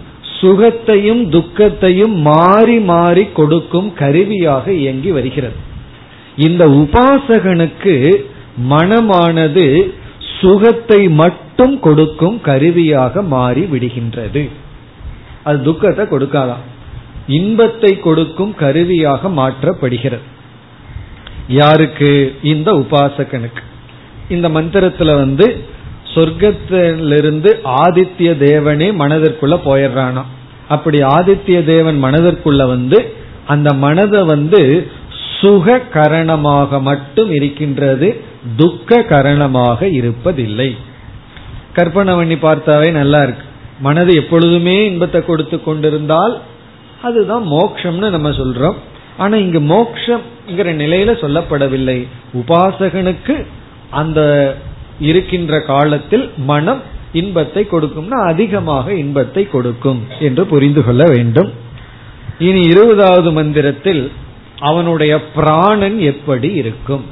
சுகத்தையும் துக்கத்தையும் மாறி மாறி கொடுக்கும் கருவியாக இயங்கி வருகிறது. இந்த உபாசகனுக்கு மனமானது சுகத்தை மட்டும் கொடுக்கும் கருவியாக மாறி விடுகின்றது. அது துக்கத்தை கொடுக்காதான், இன்பத்தை கொடுக்கும் கருவியாக மாற்றப்படுகிறது. யாருக்கு? இந்த உபாசகனுக்கு. இந்த மந்திரத்துல சொர்க்கத்திலிருந்து ஆதித்ய தேவனே மனதிற்குள்ள போயிடுறானா. அப்படி ஆதித்ய தேவன் மனதிற்குள்ள அந்த மனதை சுக கரணமாக மட்டும் இருக்கின்றது, துக்க கரணமாக இருப்பதில்லை. கற்பனை பண்ணி பார்த்தாவே நல்லா இருக்கு. மனது எப்பொழுதுமே இன்பத்தை கொடுத்து கொண்டிருந்தால் அதுதான் மோக்ஷம்னு நம்ம சொல்றோம். ஆனா இங்கு மோக்ஷம்ங்கிற நிலையில சொல்லப்படவில்லை. உபாசகனுக்கு அந்த இருக்கின்ற காலத்தில் மனம் இன்பத்தை கொடுக்கும்னா அதிகமாக இன்பத்தை கொடுக்கும் என்று புரிந்து கொள்ள வேண்டும். இனி 20வது மந்திரத்தில் அவனுடைய பிராணன் எப்படி இருக்கும்,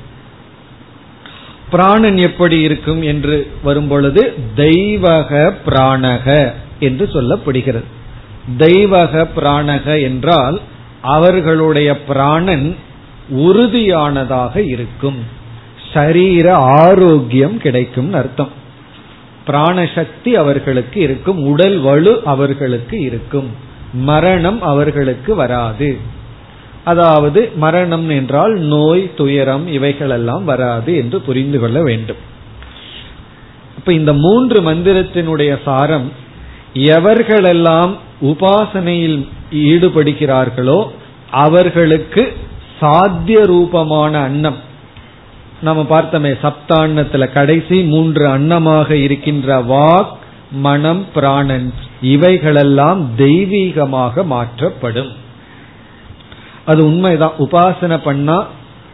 பிராணன் எப்படி இருக்கும் என்று வரும்பொழுது தெய்வக பிராணக என்று சொல்லப்படுகிறது. தெய்வக பிராணக என்றால் அவர்களுடைய பிராணன் உறுதியானதாக இருக்கும், சரீர ஆரோக்கியம் கிடைக்கும் அர்த்தம். பிராணசக்தி அவர்களுக்கு இருக்கும், உடல் வலு அவர்களுக்கு இருக்கும், மரணம் அவர்களுக்கு வராது. அதாவது மரணம் என்றால் நோய் துயரம் இவைகளெல்லாம் வராது என்று புரிந்து கொள்ள வேண்டும். இப்ப இந்த 3 மந்திரத்தினுடைய சாரம், எவர்களெல்லாம் உபாசனையில் ஈடுபடுகிறார்களோ அவர்களுக்கு சாத்திய ரூபமான அன்னம், நம்ம பார்த்தோமே சப்தாண்ணத்துல கடைசி 3 அன்னமாக இருக்கின்ற வாக் மனம் பிராணன் இவைகளெல்லாம் தெய்வீகமாக மாற்றப்படும். அது உண்மைதான். உபாசனை பண்ணா,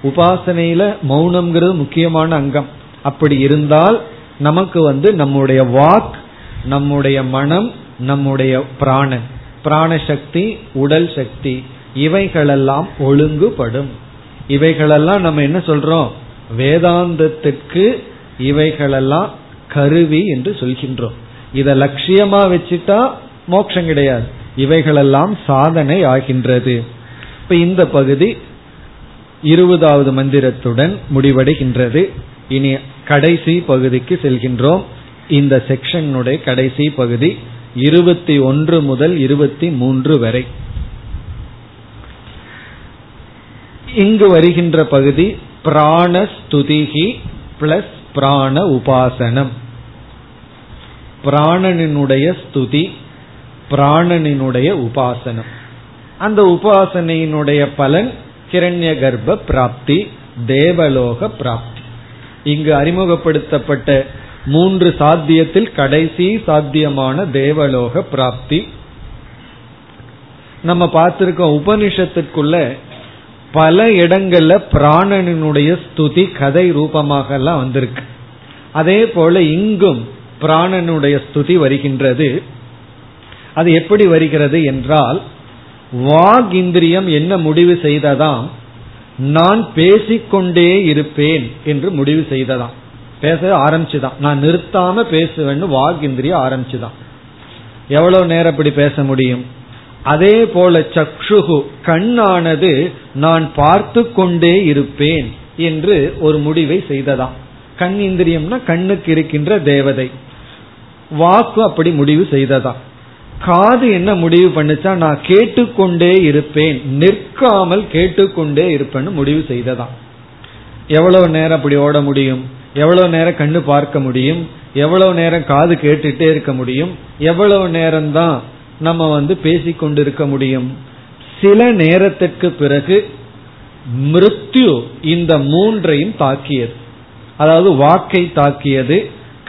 உபாசனையில மௌனம்ங்கிறது முக்கியமான அங்கம். அப்படி இருந்தால் நமக்கு நம்முடைய வாக், நம்முடைய மனம், நம்முடைய பிராணன், பிராணசக்தி உடல் சக்தி இவைகளெல்லாம் ஒழுங்குபடும். இவைகளெல்லாம் நம்ம என்ன சொல்றோம், வேதாந்தத்திற்கு இவைகளெல்லாம் கருவி என்று சொல்கின்றோம். இதை லட்சியமா வச்சுட்டா மோட்சம் கிடையாது, இவைகளெல்லாம் சாதனை ஆகின்றது. இப்ப இந்த பகுதி 20வது மந்திரத்துடன் முடிவடைகின்றது. இனி கடைசி பகுதிக்கு செல்கின்றோம். இந்த செக்ஷனுடைய கடைசி பகுதி 21 முதல் 23 வரை. இங்கு வருகின்ற பகுதி பிராணஸ்துதிகி பிளஸ் பிராண உபாசனம், பிராணனினுடைய ஸ்துதி, பிராணனினுடைய உபாசனம். அந்த உபாசனையினுடைய பலன் கிரண்ய கர்ப்ப பிராப்தி, தேவலோக பிராப்தி. இங்கு அறிமுகப்படுத்தப்பட்ட 3 சாத்தியத்தில் கடைசி சாத்தியமான தேவலோக பிராப்தி நம்ம பார்த்திருக்கோம். உபனிஷத்திற்குள்ள பல இடங்கள்ல பிராணனினுடைய ஸ்துதி கதை ரூபமாக எல்லாம் வந்திருக்கு. அதே போல இங்கும் பிராணனுடைய ஸ்துதி வருகின்றது. அது எப்படி வருகிறது என்றால், வாக் இந்திரியம் என்ன முடிவு செய்ததாம், நான் பேசிக்கொண்டே இருப்பேன் என்று முடிவு செய்ததாம். பேச ஆரம்பிச்சுதான், நான் நிறுத்தாம பேசுவேன்னு வாக் இந்திரியம் ஆரம்பிச்சுதான். எவ்வளவு நேரம் இப்படி பேச முடியும்? அதே போல சக்ஷுகு கண்ணானது நான் பார்த்து கொண்டே இருப்பேன் என்று ஒரு முடிவை செய்ததாம். கண் இந்திரியம்னா கண்ணுக்கு இருக்கின்ற தேவதை. வாக்கு அப்படி முடிவு செய்ததாம். காது என்ன முடிவு பண்ணுச்சா, நான் கேட்டுக்கொண்டே இருப்பேன், நிற்காமல் கேட்டுக்கொண்டே இருப்பேன்னு முடிவு செய்ததாம். எவ்வளவு நேரம் அப்படி ஓட முடியும்? எவ்வளவு நேரம் கண்ணு பார்க்க முடியும்? எவ்வளவு நேரம் காது கேட்டுட்டே இருக்க முடியும்? எவ்வளவு நேரம்தான் நம்ம பேசிக்கொண்டிருக்க முடியும்? சில நேரத்திற்கு பிறகு மிருத்யு இந்த 3ஐயும் தாக்கியது. அதாவது வாக்கை தாக்கியது,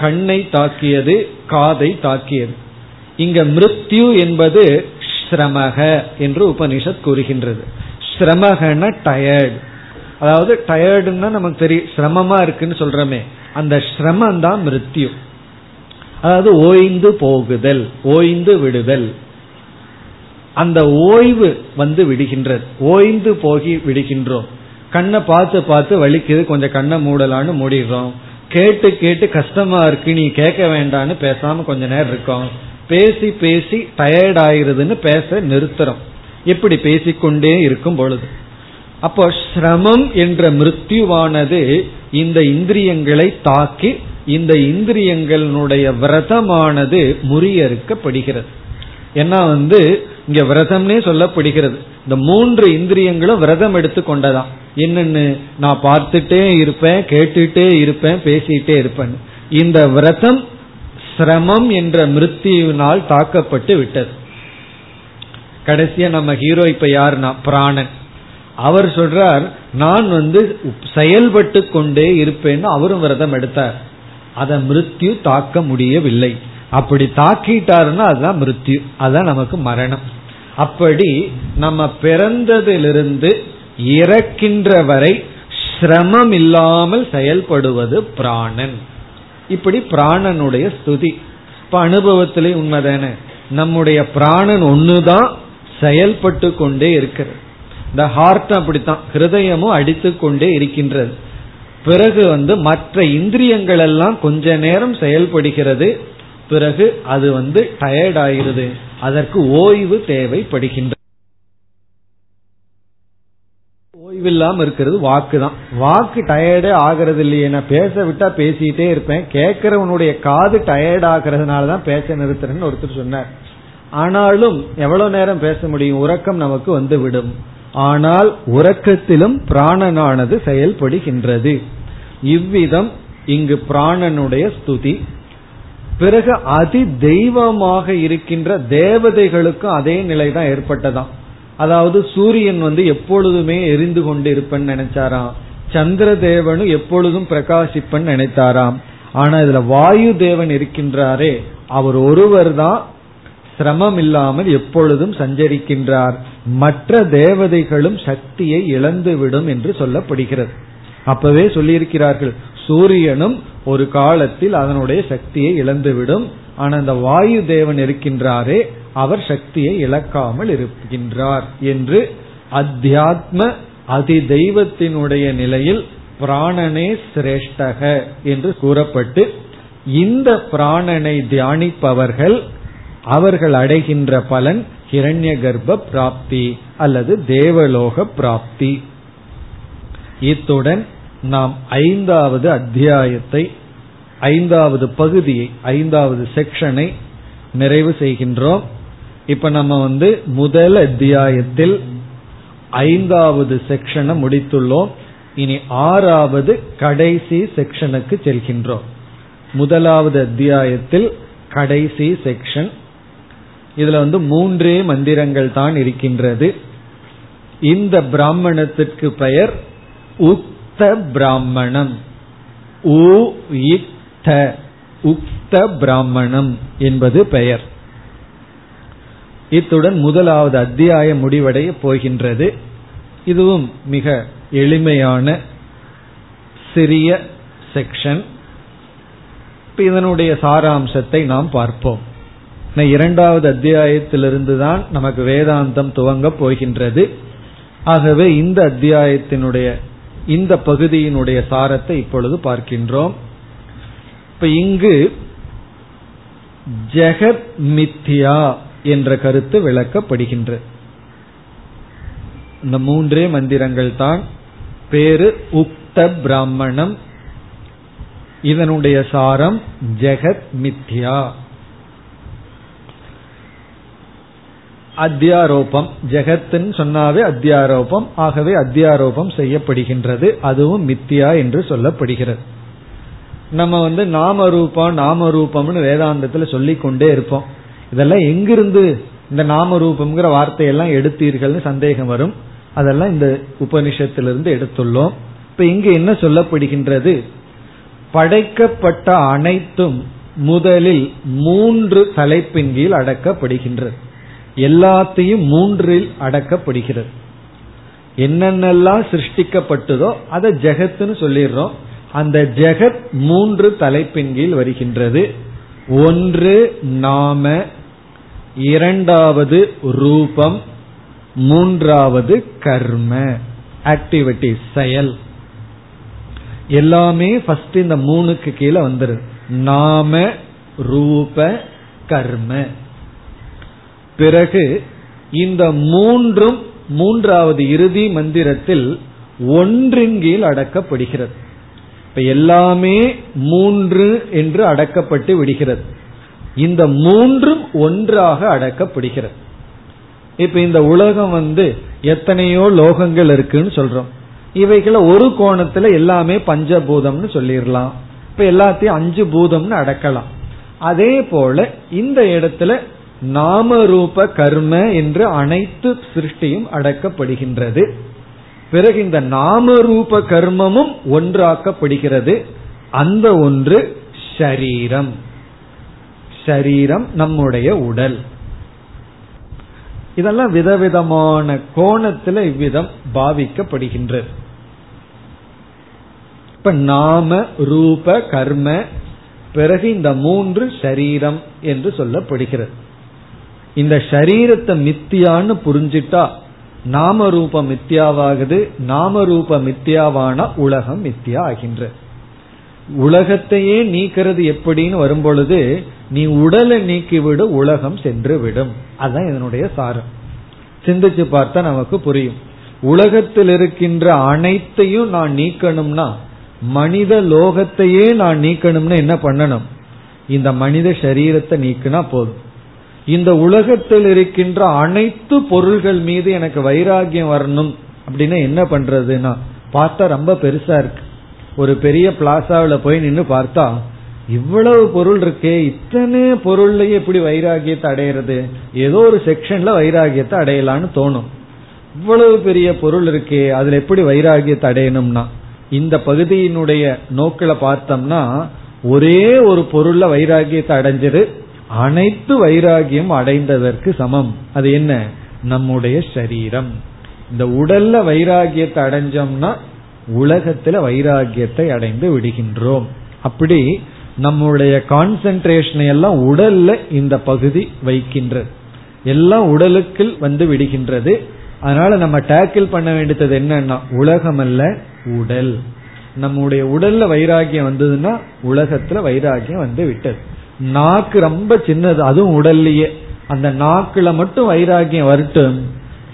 கண்ணை தாக்கியது, காதை தாக்கியது. இங்க மிருத்யு என்பது ஸ்ரமக என்று உபனிஷத் கூறுகின்றது. ஸ்ரமகன டயர்டு, அதாவது டயர்டுன்னா நமக்கு தெரியும், சிரமமா இருக்குன்னு சொல்றமே, அந்த ஸ்ரமம் தான் மிருத்யு. அதாவது ஓய்ந்து போகுதல், ஓய்ந்து விடுதல். அந்த ஓய்வு விடுகின்றது, ஓய்ந்து போகி விடுகின்றோம். கண்ணை பார்த்து பார்த்து வலிக்குது, கொஞ்சம் கண்ணை மூடலான்னு மூடிடுறோம். கேட்டு கேட்டு கஷ்டமா இருக்கு, நீ கேட்க வேண்டான்னு பேசாம கொஞ்ச நேரம் இருக்கோம். பேசி பேசி டயர்ட் ஆயிருதுன்னு பேச நிறுத்துறோம். இப்படி பேசிக்கொண்டே இருக்கும் பொழுது அப்போ சிரமம் என்ற மிருத்யுவானது இந்த இந்திரியங்களை தாக்கி இந்த இந்திரியங்களுடைய விரதமானது முறியறுக்கப்படுகிறது. ஏன்னா இங்க விரதம்னே சொல்லப்படுகிறது. இந்த 3 இந்திரியங்களும் விரதம் எடுத்து கொண்டதான். என்னன்னு, நான் பார்த்துட்டே இருப்பேன், கேட்டுட்டே இருப்பேன், பேசிட்டே இருப்பேன். இந்த விரதம் சிரமம் என்ற மிருத்யுவினால் தாக்கப்பட்டு விட்டது. கடைசியா நம்ம ஹீரோ இப்ப யாருன்னா பிராணன். அவர் சொல்றார், நான் செயல்பட்டு கொண்டே இருப்பேன்னு அவரும் விரதம் எடுத்தார். அதை மிருத்யு தாக்க முடியவில்லை. அப்படி தாக்கிட்டாருன்னா அதுதான் மிருத்யு, அதுதான் நமக்கு மரணம். அப்படி நம்ம பிறந்ததிலிருந்து இறக்கின்ற வரை சிரமம் இல்லாமல் செயல்படுவது பிராணன். இப்படி பிராணனுடைய ஸ்துதி. இப்ப அனுபவத்திலே உண்மைதான, நம்முடைய பிராணன் ஒண்ணுதான் செயல்பட்டு கொண்டே இருக்கிறது. இந்த ஹார்ட் அப்படித்தான், ஹிருதயமும் அடித்து கொண்டே இருக்கின்றது. பிறகு மற்ற இந்திரியங்கள் எல்லாம் கொஞ்ச நேரம் செயல்படுகிறது, பிறகு அது டயர்ட் ஆகிறது, அதற்கு ஓய்வு தேவைப்படுகின்றது. ஓய்வில்லாம இருக்கிறது வாக்குதான். வாக்கு டயர்டே ஆகிறது இல்லையேனா, பேச விட்டா பேசிட்டே இருப்பேன், கேட்கிறவனுடைய காது டயர்ட் ஆகிறதுனாலதான் பேச நிறுத்துறேன்னு ஒருத்தர் சொன்னார். ஆனாலும் எவ்வளவு நேரம் பேச முடியும், உறக்கம் நமக்கு விடும். ஆனால் உறக்கத்திலும் பிராணனானது செயல்படுகின்றது. இவ்விதம் இங்கு பிராணனுடைய ஸ்துதி. பிறகு அதி தெய்வமாக இருக்கின்ற தேவதைகளுக்கும் அதே நிலைதான் ஏற்பட்டதாம். அதாவது சூரியன் எப்பொழுதுமே எரிந்து கொண்டு இருப்பன்னு நினைச்சாராம், சந்திர தேவனும் எப்பொழுதும் பிரகாசிப்பன்னு நினைத்தாராம். ஆனா இதுல வாயு தேவன் இருக்கின்றாரே, அவர் ஒருவர் தான் சிரமம் இல்லாமல் எப்பொழுதும் சஞ்சரிக்கின்றார். மற்ற தேவதைகளும் சக்தியை இழந்துவிடும் என்று சொல்லப்படுகிறது. அப்பவே சொல்லியிருக்கிறார்கள், சூரியனும் ஒரு காலத்தில் அதனுடைய சக்தியை இழந்துவிடும். ஆனால் அந்த வாயு தேவன் இருக்கின்றாரே, அவர் சக்தியை இழக்காமல் இருக்கின்றார் என்று அத்தியாத்ம அதி தெய்வத்தினுடைய நிலையில் பிராணனே சிரேஷ்டக என்று கூறப்பட்டு, இந்த பிராணனை தியானிப்பவர்கள் அவர்கள் அடைகின்ற பலன் ஹிரண்ய கர்ப்ப பிராப்தி அல்லது தேவலோக பிராப்தி. இத்துடன் நாம் ஐந்தாவது அத்தியாயத்தை, ஐந்தாவது பகுதியை, ஐந்தாவது செக்ஷனை நிறைவு செய்கின்றோம். இப்ப நம்ம முதல் அத்தியாயத்தில் ஐந்தாவது செக்ஷனை முடித்துள்ளோம். இனி ஆறாவது கடைசி செக்ஷனுக்கு செல்கின்றோம். முதலாவது அத்தியாயத்தில் கடைசி செக்ஷன், இதுல மூன்றே மந்திரங்கள் தான் இருக்கின்றது. இந்த பிராமணத்திற்கு பெயர் உக்த பிராமணம். உக்த பிராமணம் என்பது பெயர். இத்துடன் முதலாவது அத்தியாயம் முடிவடைய போகின்றது. இதுவும் மிக எளிமையான சிறிய செக்ஷன். இதனுடைய சாராம்சத்தை நாம் பார்ப்போம். இரண்டாவது அத்தியாயத்திலிருந்து தான் நமக்கு வேதாந்தம் துவங்க போகின்றது. ஆகவே இந்த அத்தியாயத்தினுடைய இந்த பகுதியினுடைய சாரத்தை இப்பொழுது பார்க்கின்றோம். இப்ப இங்கு ஜெகத் மித்யா என்ற கருத்து விளக்கப்படுகின்றது. இந்த மூன்றே மந்திரங்கள் தான், பேரு உக்த பிராமணம், இதனுடைய சாரம் ஜெகத் மித்யா. அத்தியாரோபம், ஜெகத்தின் சொன்னாவே அத்தியாரோபம், ஆகவே அத்தியாரோபம் செய்யப்படுகின்றது. அதுவும் மித்தியா என்று சொல்லப்படுகிறது. நம்ம நாமரூபம் நாமரூபம்னு வேதாந்தத்துல சொல்லிக் கொண்டே இருப்போம். இதெல்லாம் எங்கிருந்து இந்த நாமரூபம்ங்கிற வார்த்தையெல்லாம் எடுத்தீர்கள்னு சந்தேகம் வரும். அதெல்லாம் இந்த உபனிஷத்திலிருந்து எடுத்துள்ளோம். இப்ப இங்க என்ன சொல்லப்படுகின்றது, படைக்கப்பட்ட அனைத்தும் முதலில் மூன்று தலைப்பின் கீழ் அடக்கப்படுகின்றது. எல்லாத்தையும் மூன்றில் அடக்கப்படுகிறது. என்னென்னலாம் சிருஷ்டிக்கப்பட்டதோ அதை ஜெகத்னு சொல்லிடுறோம். அந்த ஜெகத் மூன்று தலைப்பின் கீழ் வருகின்றது. ஒன்று நாம, இரண்டாவது ரூபம், மூன்றாவது கர்ம ஆக்டிவிட்டி செயல். எல்லாமே ஃபர்ஸ்ட் இந்த மூணுக்கு கீழே வந்துருது, நாம ரூப கர்ம. பிறகு இந்த மூன்றும் மூன்றாவது இறுதி மந்திரத்தில் ஒன்றின் கீழ் அடக்கப்படுகிறது. இப்ப எல்லாமே மூன்று என்று அடக்கப்பட்டு விடுகிறது. இந்த மூன்றும் ஒன்றாக அடக்கப்படுகிறது. இப்ப இந்த உலகம் எத்தனையோ லோகங்கள் இருக்குன்னு சொல்றோம். இவைகளை ஒரு கோணத்துல எல்லாமே பஞ்சபூதம்னு சொல்லிடலாம். இப்ப எல்லாத்தையும் அஞ்சு பூதம்னு அடக்கலாம். அதே போல இந்த இடத்துல நாமரூப கர்ம என்று அனைத்து சிருஷ்டியும் அடக்கப்படுகின்றது. பிறகு இந்த நாமரூப கர்மமும் ஒன்றாக்கப்படுகிறது. அந்த ஒன்று ஷரீரம், ஷரீரம் நம்முடைய உடல். இதெல்லாம் விதவிதமான கோணத்துல இவ்விதம் பாவிக்கப்படுகின்றது. இப்ப நாம ரூப கர்ம பிறகு இந்த மூன்று ஷரீரம் என்று சொல்லப்படுகிறது. இந்த ஷரீரத்தை மித்தியான்னு புரிஞ்சிட்டா நாம ரூபம் மித்தியாவாகுது, நாம ரூப மித்தியாவான உலகம் மித்தியா ஆகின்ற. உலகத்தையே நீக்கிறது எப்படின்னு வரும்பொழுது நீ உடலை நீக்கிவிடு உலகம் சென்று விடும். அதுதான் இதனுடைய சாரம். சிந்திச்சு பார்த்தா நமக்கு புரியும். உலகத்தில் இருக்கின்ற அனைத்தையும் நான் நீக்கணும்னா, மனித லோகத்தையே நான் நீக்கணும்னா என்ன பண்ணணும்? இந்த மனித சரீரத்தை நீக்கினா போதும். இந்த உலகத்தில் இருக்கின்ற அனைத்து பொருள்கள் மீது எனக்கு வைராகியம் வரணும் அப்படின்னா என்ன பண்றதுன்னா, பார்த்தா ரொம்ப பெருசா இருக்கு. ஒரு பெரிய பிளாசாவில் போய் நின்று பார்த்தா இவ்வளவு பொருள் இருக்கே, இத்தனை பொருள்லயே எப்படி வைராகியத்தை அடையிறது? ஏதோ ஒரு செக்ஷன்ல வைராகியத்தை அடையலான்னு தோணும். இவ்வளவு பெரிய பொருள் இருக்கே, அதுல எப்படி வைராகியத்தை அடையணும்னா, இந்த பகுதியினுடைய நோக்கில பார்த்தோம்னா ஒரே ஒரு பொருள்ல வைராகியத்தை அடைஞ்சது அனைத்து வைராகியம் அடைந்ததற்கு சமம். அது என்ன? நம்முடைய சரீரம். இந்த உடல்ல வைராகியத்தை அடைஞ்சோம்னா உலகத்துல வைராகியத்தை அடைந்து விடுகின்றோம். அப்படி நம்முடைய கான்சென்ட்ரேஷனை எல்லாம் உடல்ல இந்த பகுதி வைக்கின்றது, எல்லாம் உடலுக்கு வந்து விடுகின்றது. அதனால நம்ம டேக்கிள் பண்ண வேண்டியது என்னன்னா, உலகம் அல்ல உடல். நம்முடைய உடல்ல வைராகியம் வந்ததுன்னா உலகத்துல வைராகியம் வந்து விட்டது. நாக்கு ரொம்ப சின்னது, அதுவும் உடல்லையே. அந்த நாக்குல மட்டும் வைராகியம் வரட்டும்,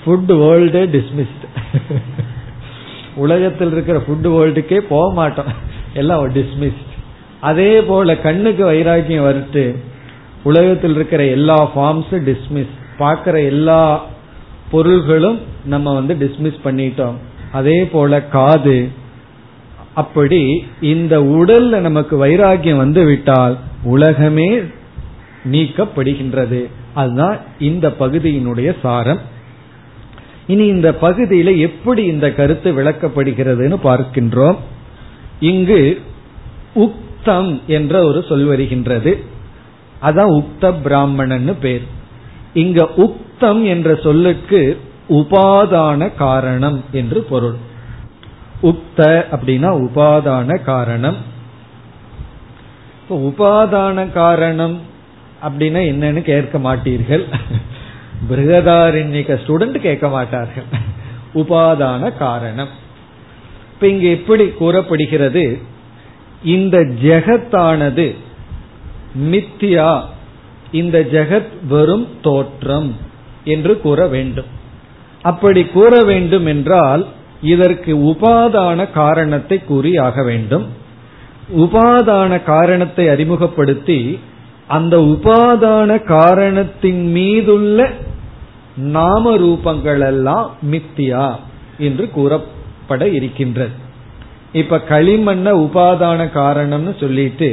ஃபுட் வேர்ல்டே டிஸ்மிஸ்ட். உலகத்தில் இருக்கிற ஃபுட் வேர்ல்டுக்கே போக மாட்டோம், எல்லாம் டிஸ்மிஸ்ட். அதே போல கண்ணுக்கு வைராகியம் வரட்டு, உலகத்தில் இருக்கிற எல்லா ஃபார்ம்ஸும் டிஸ்மிஸ். பார்க்கிற எல்லா பொருள்களும் நம்ம வந்து டிஸ்மிஸ் பண்ணிட்டோம். அதே போல காது. அப்படி இந்த உடல்ல நமக்கு வைராகியம் வந்து விட்டால் உலகமே நீக்கப்படுகின்றது. அதுதான் இந்த பகுதியினுடைய சாரம். இனி இந்த பகுதியில எப்படி இந்த கருத்து விளக்கப்படுகிறதுன்னு பார்க்கின்றோம். இங்கு உக்தம் என்ற ஒரு சொல் வருகின்றது. அதான் உக்த பிராமணன்னு பேர். இங்க உக்தம் என்ற சொல்லுக்கு உபாதான காரணம் என்று பொருள். உக்த அப்படின்னா உபாதான காரணம். உபாதான காரணம் அப்படின்னா என்னன்னு கேட்க மாட்டீர்கள், பிருகதாரண்யக ஸ்டூடெண்ட் கேட்க மாட்டார்கள். உபாதான காரணம். இப்ப இங்க எப்படி கூறப்படுகிறது, இந்த ஜெகத்தானது மித்தியா, இந்த ஜெகத் வெறும் தோற்றம் என்று கூற வேண்டும். அப்படி கூற வேண்டும் என்றால் இதற்கு உபாதான காரணத்தை கூறி ஆக வேண்டும். உபாதான காரணத்தை அறிமுகப்படுத்தி அந்த உபாதான காரணத்தின் மீதுள்ள நாம ரூபங்கள் எல்லாம் மித்தியா என்று கூறப்பட இருக்கின்றது. இப்ப களிமண்ண உபாதான காரணம்னு சொல்லிட்டு